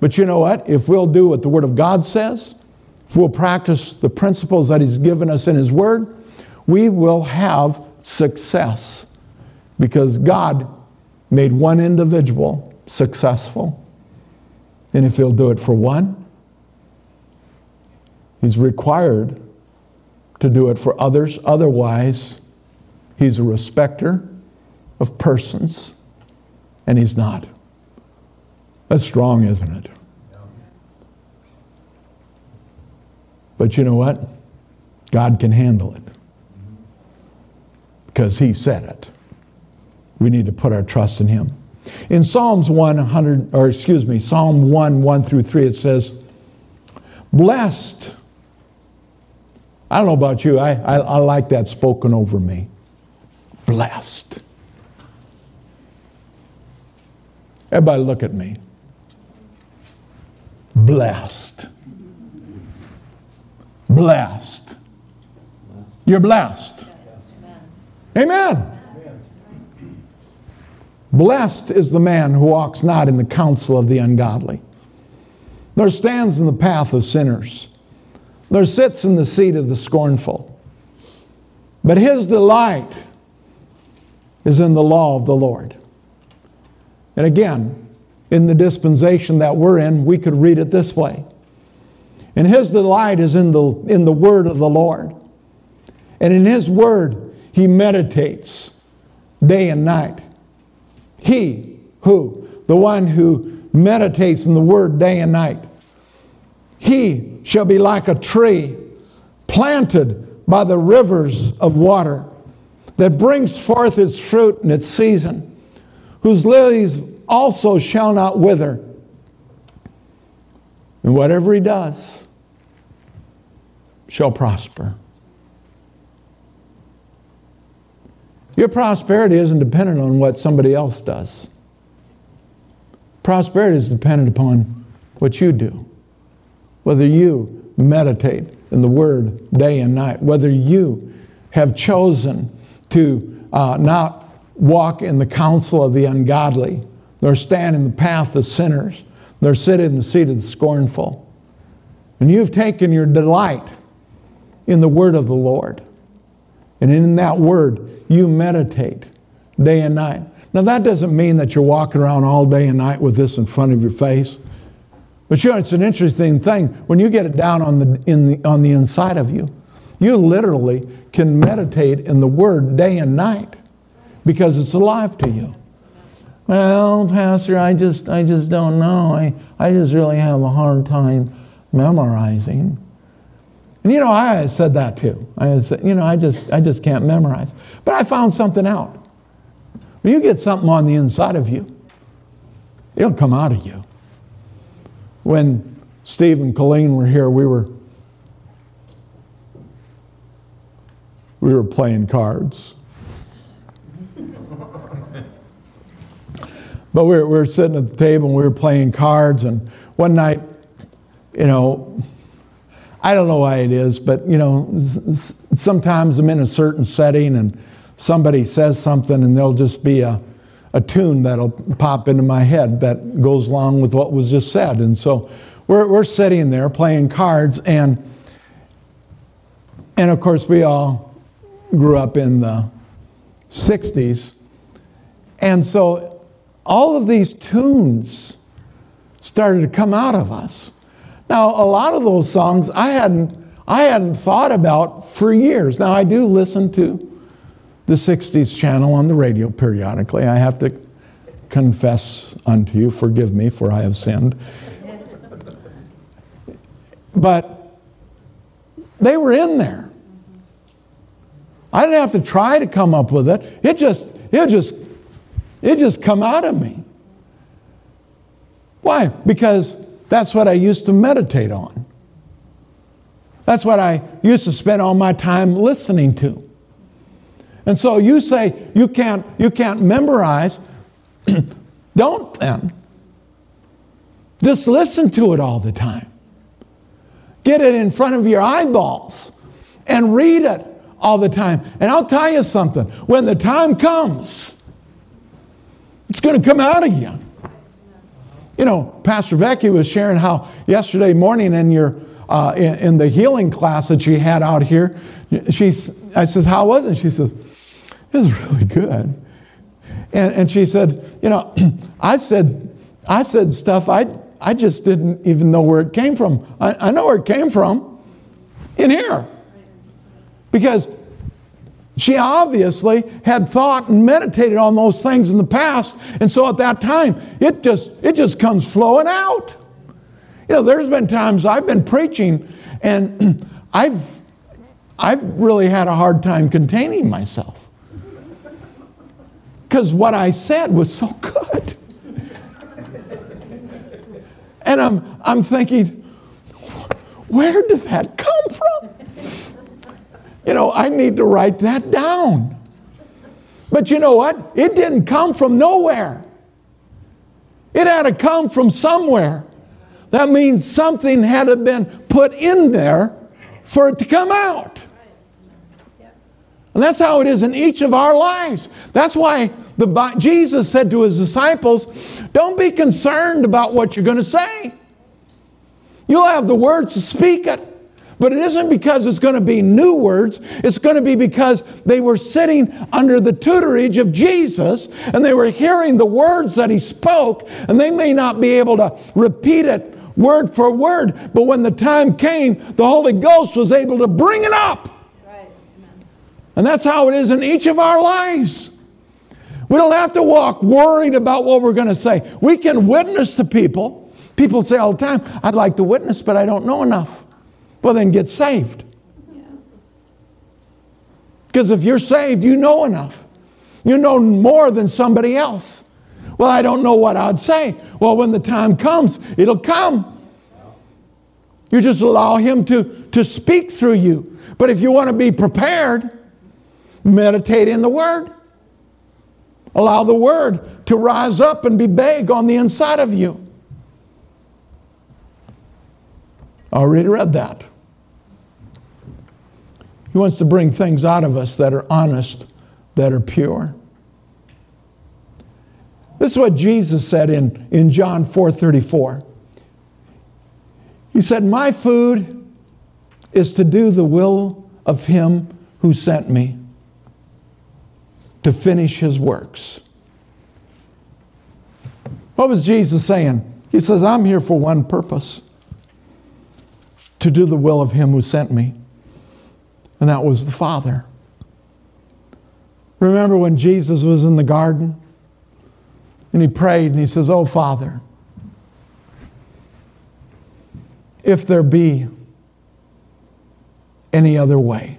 But you know what? If we'll do what the Word of God says, if we'll practice the principles that He's given us in His Word, we will have success. Because God made one individual successful. And if He'll do it for one, He's required to do it for others. Otherwise, He's a respecter of persons. And He's not. That's strong, isn't it? But you know what? God can handle it. Because He said it. We need to put our trust in Him. In Psalm 1, 1 through 3, it says, blessed. I don't know about you, I like that spoken over me. Blessed. Everybody look at me. Blessed. Blessed. You're blessed. Amen. Blessed is the man who walks not in the counsel of the ungodly, nor stands in the path of sinners, nor sits in the seat of the scornful. But his delight is in the law of the Lord. And again, in the dispensation that we're in, we could read it this way. And his delight is in the word of the Lord. And in his word, he meditates day and night. The one who meditates in the word day and night, he shall be like a tree planted by the rivers of water that brings forth its fruit in its season, whose lilies also shall not wither. And whatever he does shall prosper. Your prosperity isn't dependent on what somebody else does. Prosperity is dependent upon what you do. Whether you meditate in the Word day and night. Whether you have chosen to not walk in the counsel of the ungodly, nor stand in the path of sinners, nor sit in the seat of the scornful. And you've taken your delight in the word of the Lord. And in that word, you meditate day and night. Now, that doesn't mean that you're walking around all day and night with this in front of your face. But you know, it's an interesting thing. When you get it down on the inside of you, you literally can meditate in the word day and night because it's alive to you. Well, Pastor, I just don't know. I just really have a hard time memorizing. And you know, I said that too. I said, you know, I just can't memorize. But I found something out. When you get something on the inside of you, it'll come out of you. When Steve and Colleen were here, we were playing cards. But we were sitting at the table and we were playing cards. And one night, you know, I don't know why it is, but you know, sometimes I'm in a certain setting and somebody says something and there'll just be a tune that'll pop into my head that goes along with what was just said. And so we're sitting there playing cards, and of course we all grew up in the 60s. And so all of these tunes started to come out of us. Now, a lot of those songs I hadn't thought about for years. Now, I do listen to the 60s channel on the radio periodically. I have to confess unto you, forgive me, for I have sinned. But they were in there. I didn't have to try to come up with it. It just come out of me. Why? Because that's what I used to meditate on. That's what I used to spend all my time listening to. And so you say you can't memorize. Don't then. Just listen to it all the time. Get it in front of your eyeballs and read it all the time. And I'll tell you something. When the time comes, it's going to come out of you. You know, Pastor Becky was sharing how yesterday morning in your in the healing class that she had out here, I said, how was it? She says, it was really good. And she said, you know, I said stuff I just didn't even know where it came from. I know where it came from in here. Because she obviously had thought and meditated on those things in the past. And so at that time, it just comes flowing out. You know, there's been times I've been preaching and I've really had a hard time containing myself because what I said was so good. And I'm thinking, where did that come from? You know, I need to write that down. But you know what? It didn't come from nowhere. It had to come from somewhere. That means something had to have been put in there for it to come out. And that's how it is in each of our lives. That's why Jesus said to his disciples, don't be concerned about what you're going to say. You'll have the words to speak it. But it isn't because it's going to be new words. It's going to be because they were sitting under the tutelage of Jesus and they were hearing the words that he spoke, and they may not be able to repeat it word for word. But when the time came, the Holy Ghost was able to bring it up. And that's how it is in each of our lives. We don't have to walk worried about what we're going to say. We can witness to people. People say all the time, I'd like to witness, but I don't know enough. Well, then get saved. Because if you're saved, you know enough. You know more than somebody else. Well, I don't know what I'd say. Well, when the time comes, it'll come. You just allow him to speak through you. But if you want to be prepared, meditate in the word. Allow the word to rise up and be big on the inside of you. I already read that. He wants to bring things out of us that are honest, that are pure. This is what Jesus said in John 4:34. He said, my food is to do the will of him who sent me, to finish his works. What was Jesus saying? He says, I'm here for one purpose, to do the will of him who sent me. And that was the Father. Remember when Jesus was in the garden and he prayed and he says, oh, Father, if there be any other way,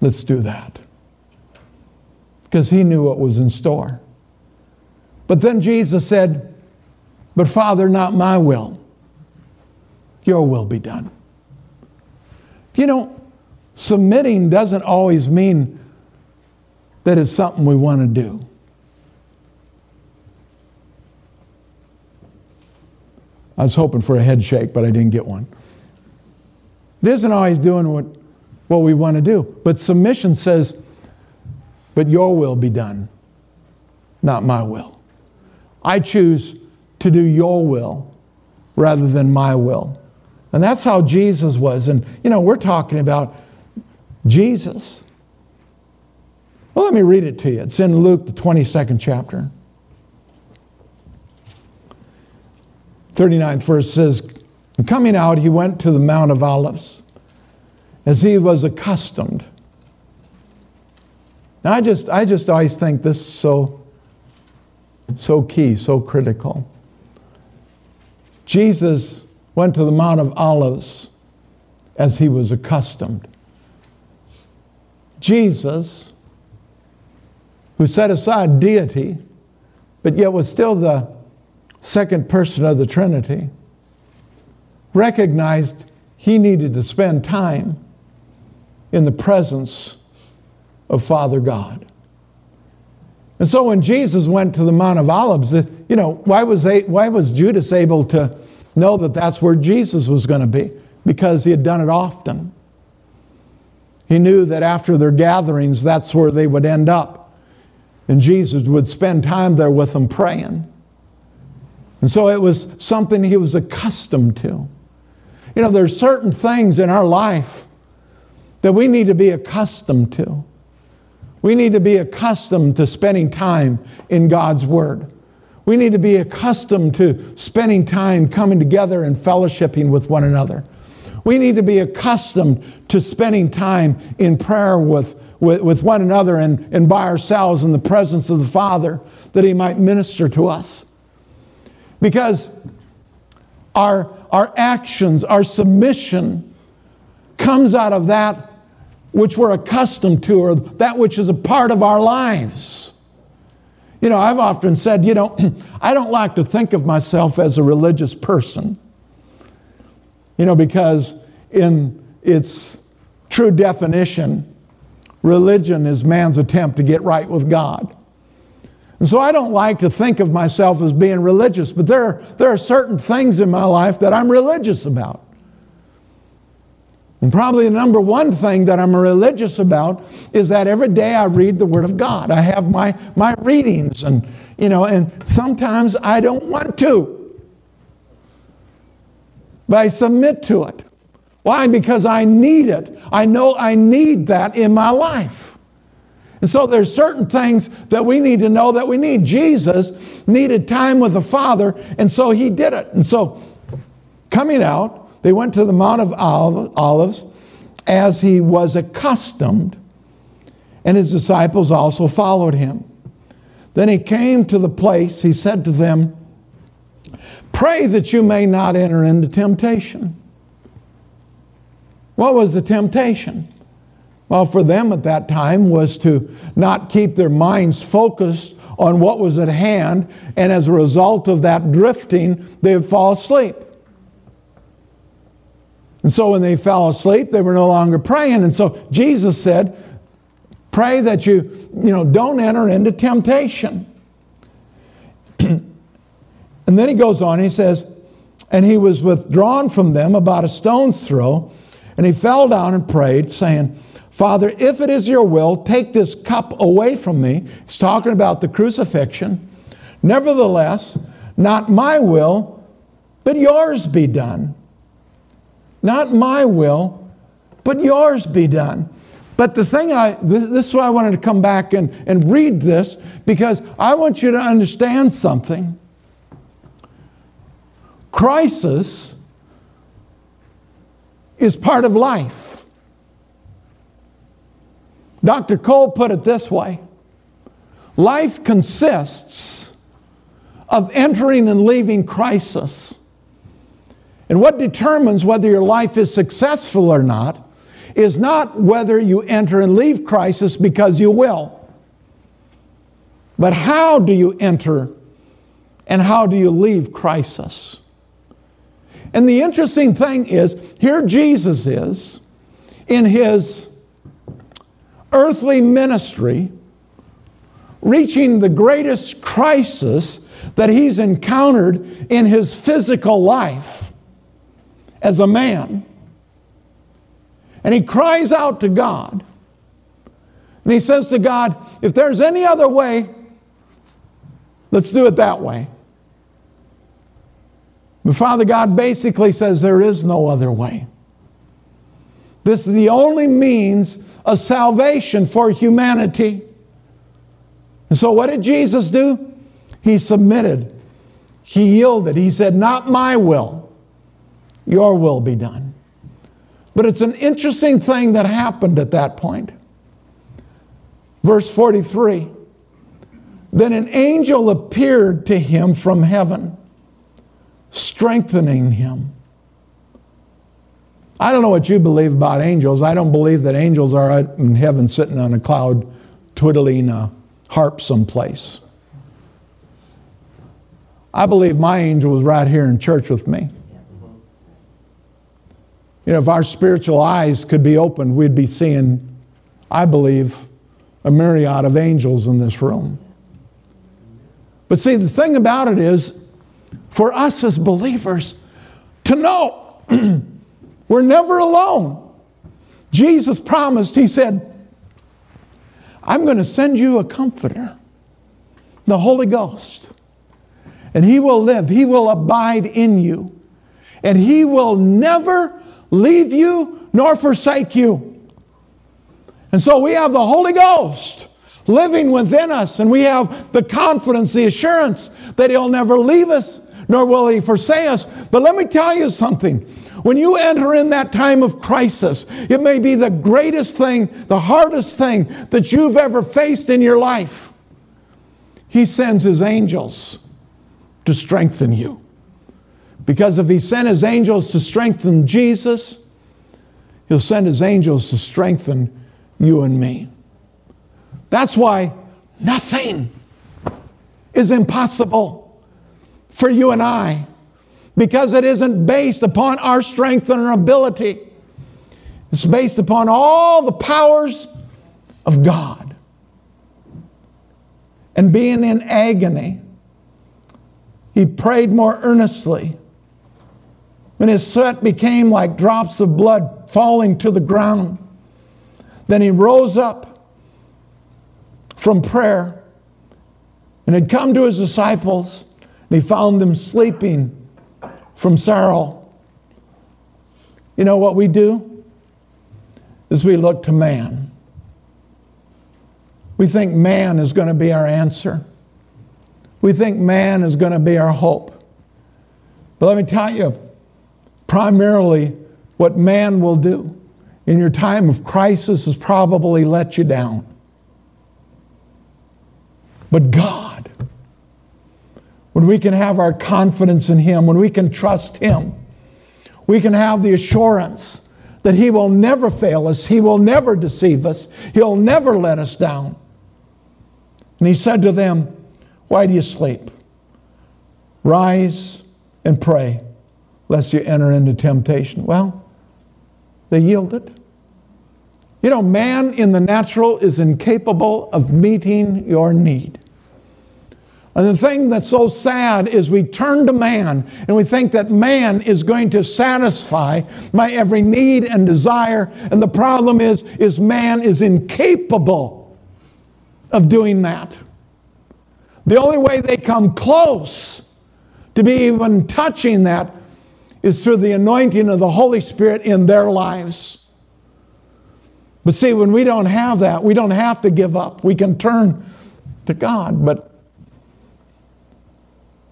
let's do that. Because he knew what was in store. But then Jesus said, but Father, not my will, your will be done. You know, submitting doesn't always mean that it's something we want to do. I was hoping for a head shake, but I didn't get one. It isn't always doing what we want to do. But submission says, but your will be done, not my will. I choose to do your will rather than my will. And that's how Jesus was. And, you know, we're talking about Jesus. Well, let me read it to you. It's in Luke, the 22nd chapter. 39th verse says, and coming out, he went to the Mount of Olives, as he was accustomed. Now, I just always think this is so key, so critical. Jesus went to the Mount of Olives as he was accustomed. Jesus, who set aside deity, but yet was still the second person of the Trinity, recognized he needed to spend time in the presence of Father God. And so when Jesus went to the Mount of Olives, you know, why was Judas able to know that that's where Jesus was going to be? Because he had done it often. He knew that after their gatherings, that's where they would end up. And Jesus would spend time there with them praying. And so it was something he was accustomed to. You know, there's certain things in our life that we need to be accustomed to. We need to be accustomed to spending time in God's Word. We need to be accustomed to spending time coming together and fellowshipping with one another. We need to be accustomed to spending time in prayer with one another and by ourselves in the presence of the Father, that he might minister to us. Because our actions, our submission comes out of that which we're accustomed to, or that which is a part of our lives. You know, I've often said, you know, I don't like to think of myself as a religious person. You know, because in its true definition, religion is man's attempt to get right with God. And so I don't like to think of myself as being religious, but there are certain things in my life that I'm religious about. And probably the number one thing that I'm religious about is that every day I read the Word of God. I have my readings, and you know, and sometimes I don't want to, but I submit to it. Why? Because I need it. I know I need that in my life. And so there's certain things that we need to know that we need. Jesus needed time with the Father, and so he did it. And so coming out, they went to the Mount of Olives as he was accustomed, and his disciples also followed him. Then he came to the place. He said to them, pray that you may not enter into temptation. What was the temptation? Well, for them at that time was to not keep their minds focused on what was at hand, and as a result of that drifting, they would fall asleep. And so when they fell asleep, they were no longer praying. And so Jesus said, pray that you don't enter into temptation. And then he goes on, he says, and he was withdrawn from them about a stone's throw, and he fell down and prayed, saying, Father, if it is your will, take this cup away from me. He's talking about the crucifixion. Nevertheless, not my will, but yours be done. Not my will, but yours be done. But the thing this is why I wanted to come back and read this, because I want you to understand something. Crisis is part of life. Dr. Cole put it this way. Life consists of entering and leaving crisis. And what determines whether your life is successful or not is not whether you enter and leave crisis, because you will. But how do you enter and how do you leave crisis? And the interesting thing is, here Jesus is in his earthly ministry reaching the greatest crisis that he's encountered in his physical life as a man. And he cries out to God. And he says to God, if there's any other way, let's do it that way. But Father God basically says there is no other way. This is the only means of salvation for humanity. And so what did Jesus do? He submitted. He yielded. He said, not my will, your will be done. But it's an interesting thing that happened at that point. Verse 43, then an angel appeared to him from heaven, strengthening him. I don't know what you believe about angels. I don't believe that angels are out in heaven sitting on a cloud twiddling a harp someplace. I believe my angel was right here in church with me. You know, if our spiritual eyes could be opened, we'd be seeing, I believe, a myriad of angels in this room. But see, the thing about it is, for us as believers, to know we're never alone. Jesus promised, he said, I'm going to send you a comforter, the Holy Ghost, and he will live, he will abide in you, and he will never leave you nor forsake you. And so we have the Holy Ghost living within us, and we have the confidence, the assurance that he'll never leave us, nor will he forsake us. But let me tell you something. When you enter in that time of crisis, it may be the greatest thing, the hardest thing that you've ever faced in your life. He sends his angels to strengthen you. Because if he sent his angels to strengthen Jesus, he'll send his angels to strengthen you and me. That's why nothing is impossible for you and I, because it isn't based upon our strength and our ability. It's based upon all the powers of God. And being in agony, he prayed more earnestly. When his sweat became like drops of blood falling to the ground, then he rose up from prayer and had come to his disciples, and he found them sleeping from sorrow. You know what we do? Is we look to man. We think man is going to be our answer. We think man is going to be our hope. But let me tell you, primarily, what man will do in your time of crisis is probably let you down. But God, when we can have our confidence in him, when we can trust him, we can have the assurance that he will never fail us, he will never deceive us, he'll never let us down. And he said to them, why do you sleep? Rise and pray, lest you enter into temptation. Well, they yielded. You know, man in the natural is incapable of meeting your need. And the thing that's so sad is we turn to man and we think that man is going to satisfy my every need and desire. And the problem is man is incapable of doing that. The only way they come close to be even touching that is through the anointing of the Holy Spirit in their lives. But see, when we don't have that, we don't have to give up. We can turn to God. But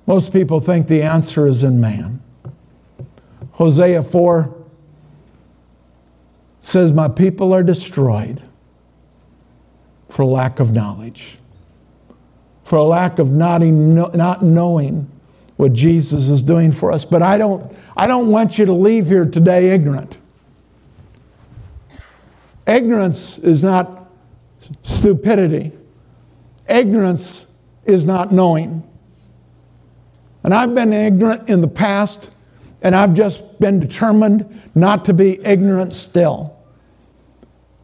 most people think the answer is in man. Hosea 4 says, "My people are destroyed for lack of knowledge," for lack of not knowing what Jesus is doing for us. But I don't want you to leave here today ignorant. Ignorance is not stupidity. Ignorance is not knowing. And I've been ignorant in the past, and I've just been determined not to be ignorant still.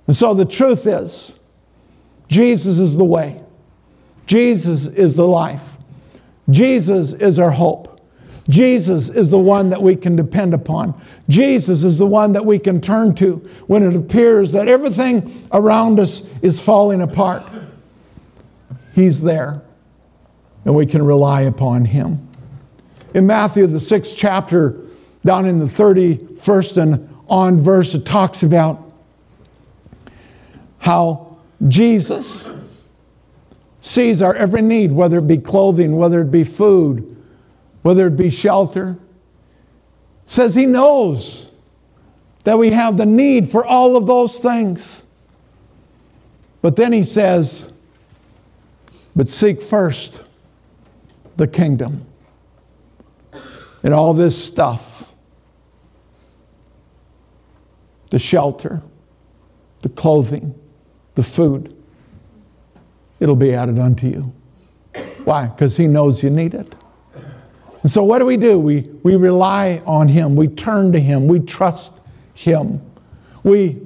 And so the truth is, Jesus is the way. Jesus is the life. Jesus is our hope. Jesus is the one that we can depend upon. Jesus is the one that we can turn to when it appears that everything around us is falling apart. He's there, and we can rely upon him. In Matthew, the 6th chapter, down in the 31st and on verse, it talks about how Jesus sees our every need, whether it be clothing, whether it be food, whether it be shelter. It says he knows that we have the need for all of those things. But then he says, "But seek first the kingdom." And all this stuff, the shelter, the clothing, the food, it'll be added unto you. Why? Because he knows you need it. And so what do? We rely on him. We turn to him. We trust him. We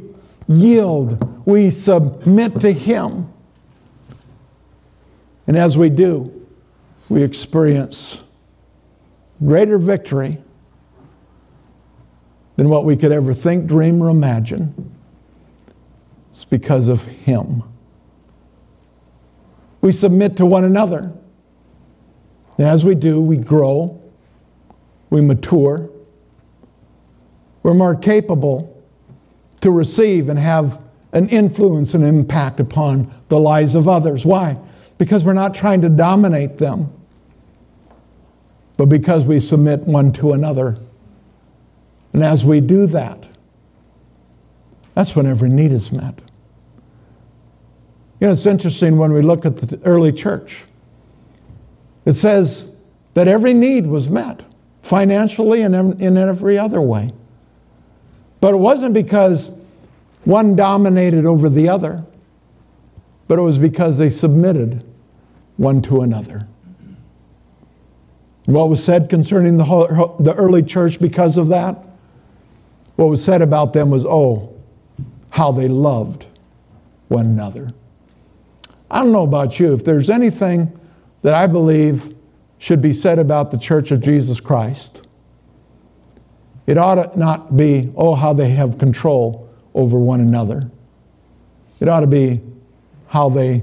yield. We submit to him. And as we do, we experience greater victory than what we could ever think, dream, or imagine. It's because of him. We submit to one another. And as we do, we grow, we mature. We're more capable to receive and have an influence and impact upon the lives of others. Why? Because we're not trying to dominate them, but because we submit one to another. And as we do that, that's when every need is met. You know, it's interesting when we look at the early church. It says that every need was met, financially and in every other way. But it wasn't because one dominated over the other, but it was because they submitted one to another. What was said concerning the early church because of that? What was said about them was, oh, how they loved one another. I don't know about you. If there's anything that I believe should be said about the Church of Jesus Christ, it ought to not be, oh, how they have control over one another. It ought to be how they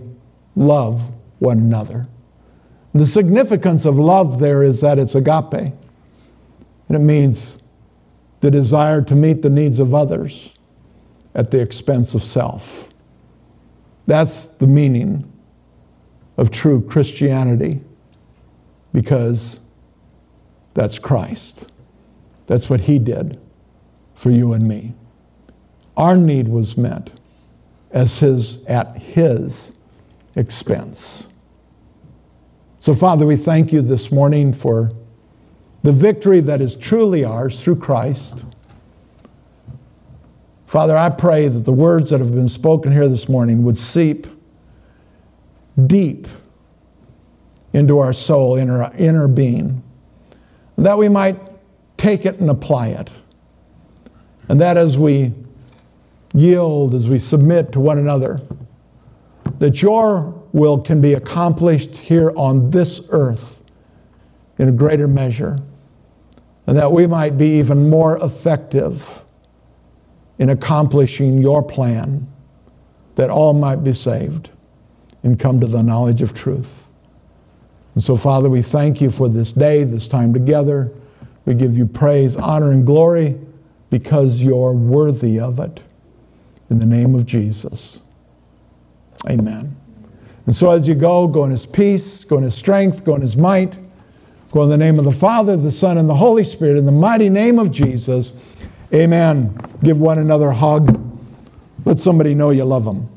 love one another. The significance of love there is that it's agape. And it means the desire to meet the needs of others at the expense of self. That's the meaning of true Christianity, because that's Christ. That's what he did for you and me. Our need was met as his, at his expense. So, Father, we thank you this morning for the victory that is truly ours through Christ. Father, I pray that the words that have been spoken here this morning would seep deep into our soul, into our inner being, and that we might take it and apply it. And that as we yield, as we submit to one another, that your will can be accomplished here on this earth in a greater measure, and that we might be even more effective in accomplishing your plan, that all might be saved and come to the knowledge of truth. And so, Father, we thank you for this day, this time together. We give you praise, honor, and glory because you're worthy of it. In the name of Jesus. Amen. And so as you go in his peace, go in his strength, go in his might. Go in the name of the Father, the Son, and the Holy Spirit. In the mighty name of Jesus. Amen. Give one another a hug. Let somebody know you love them.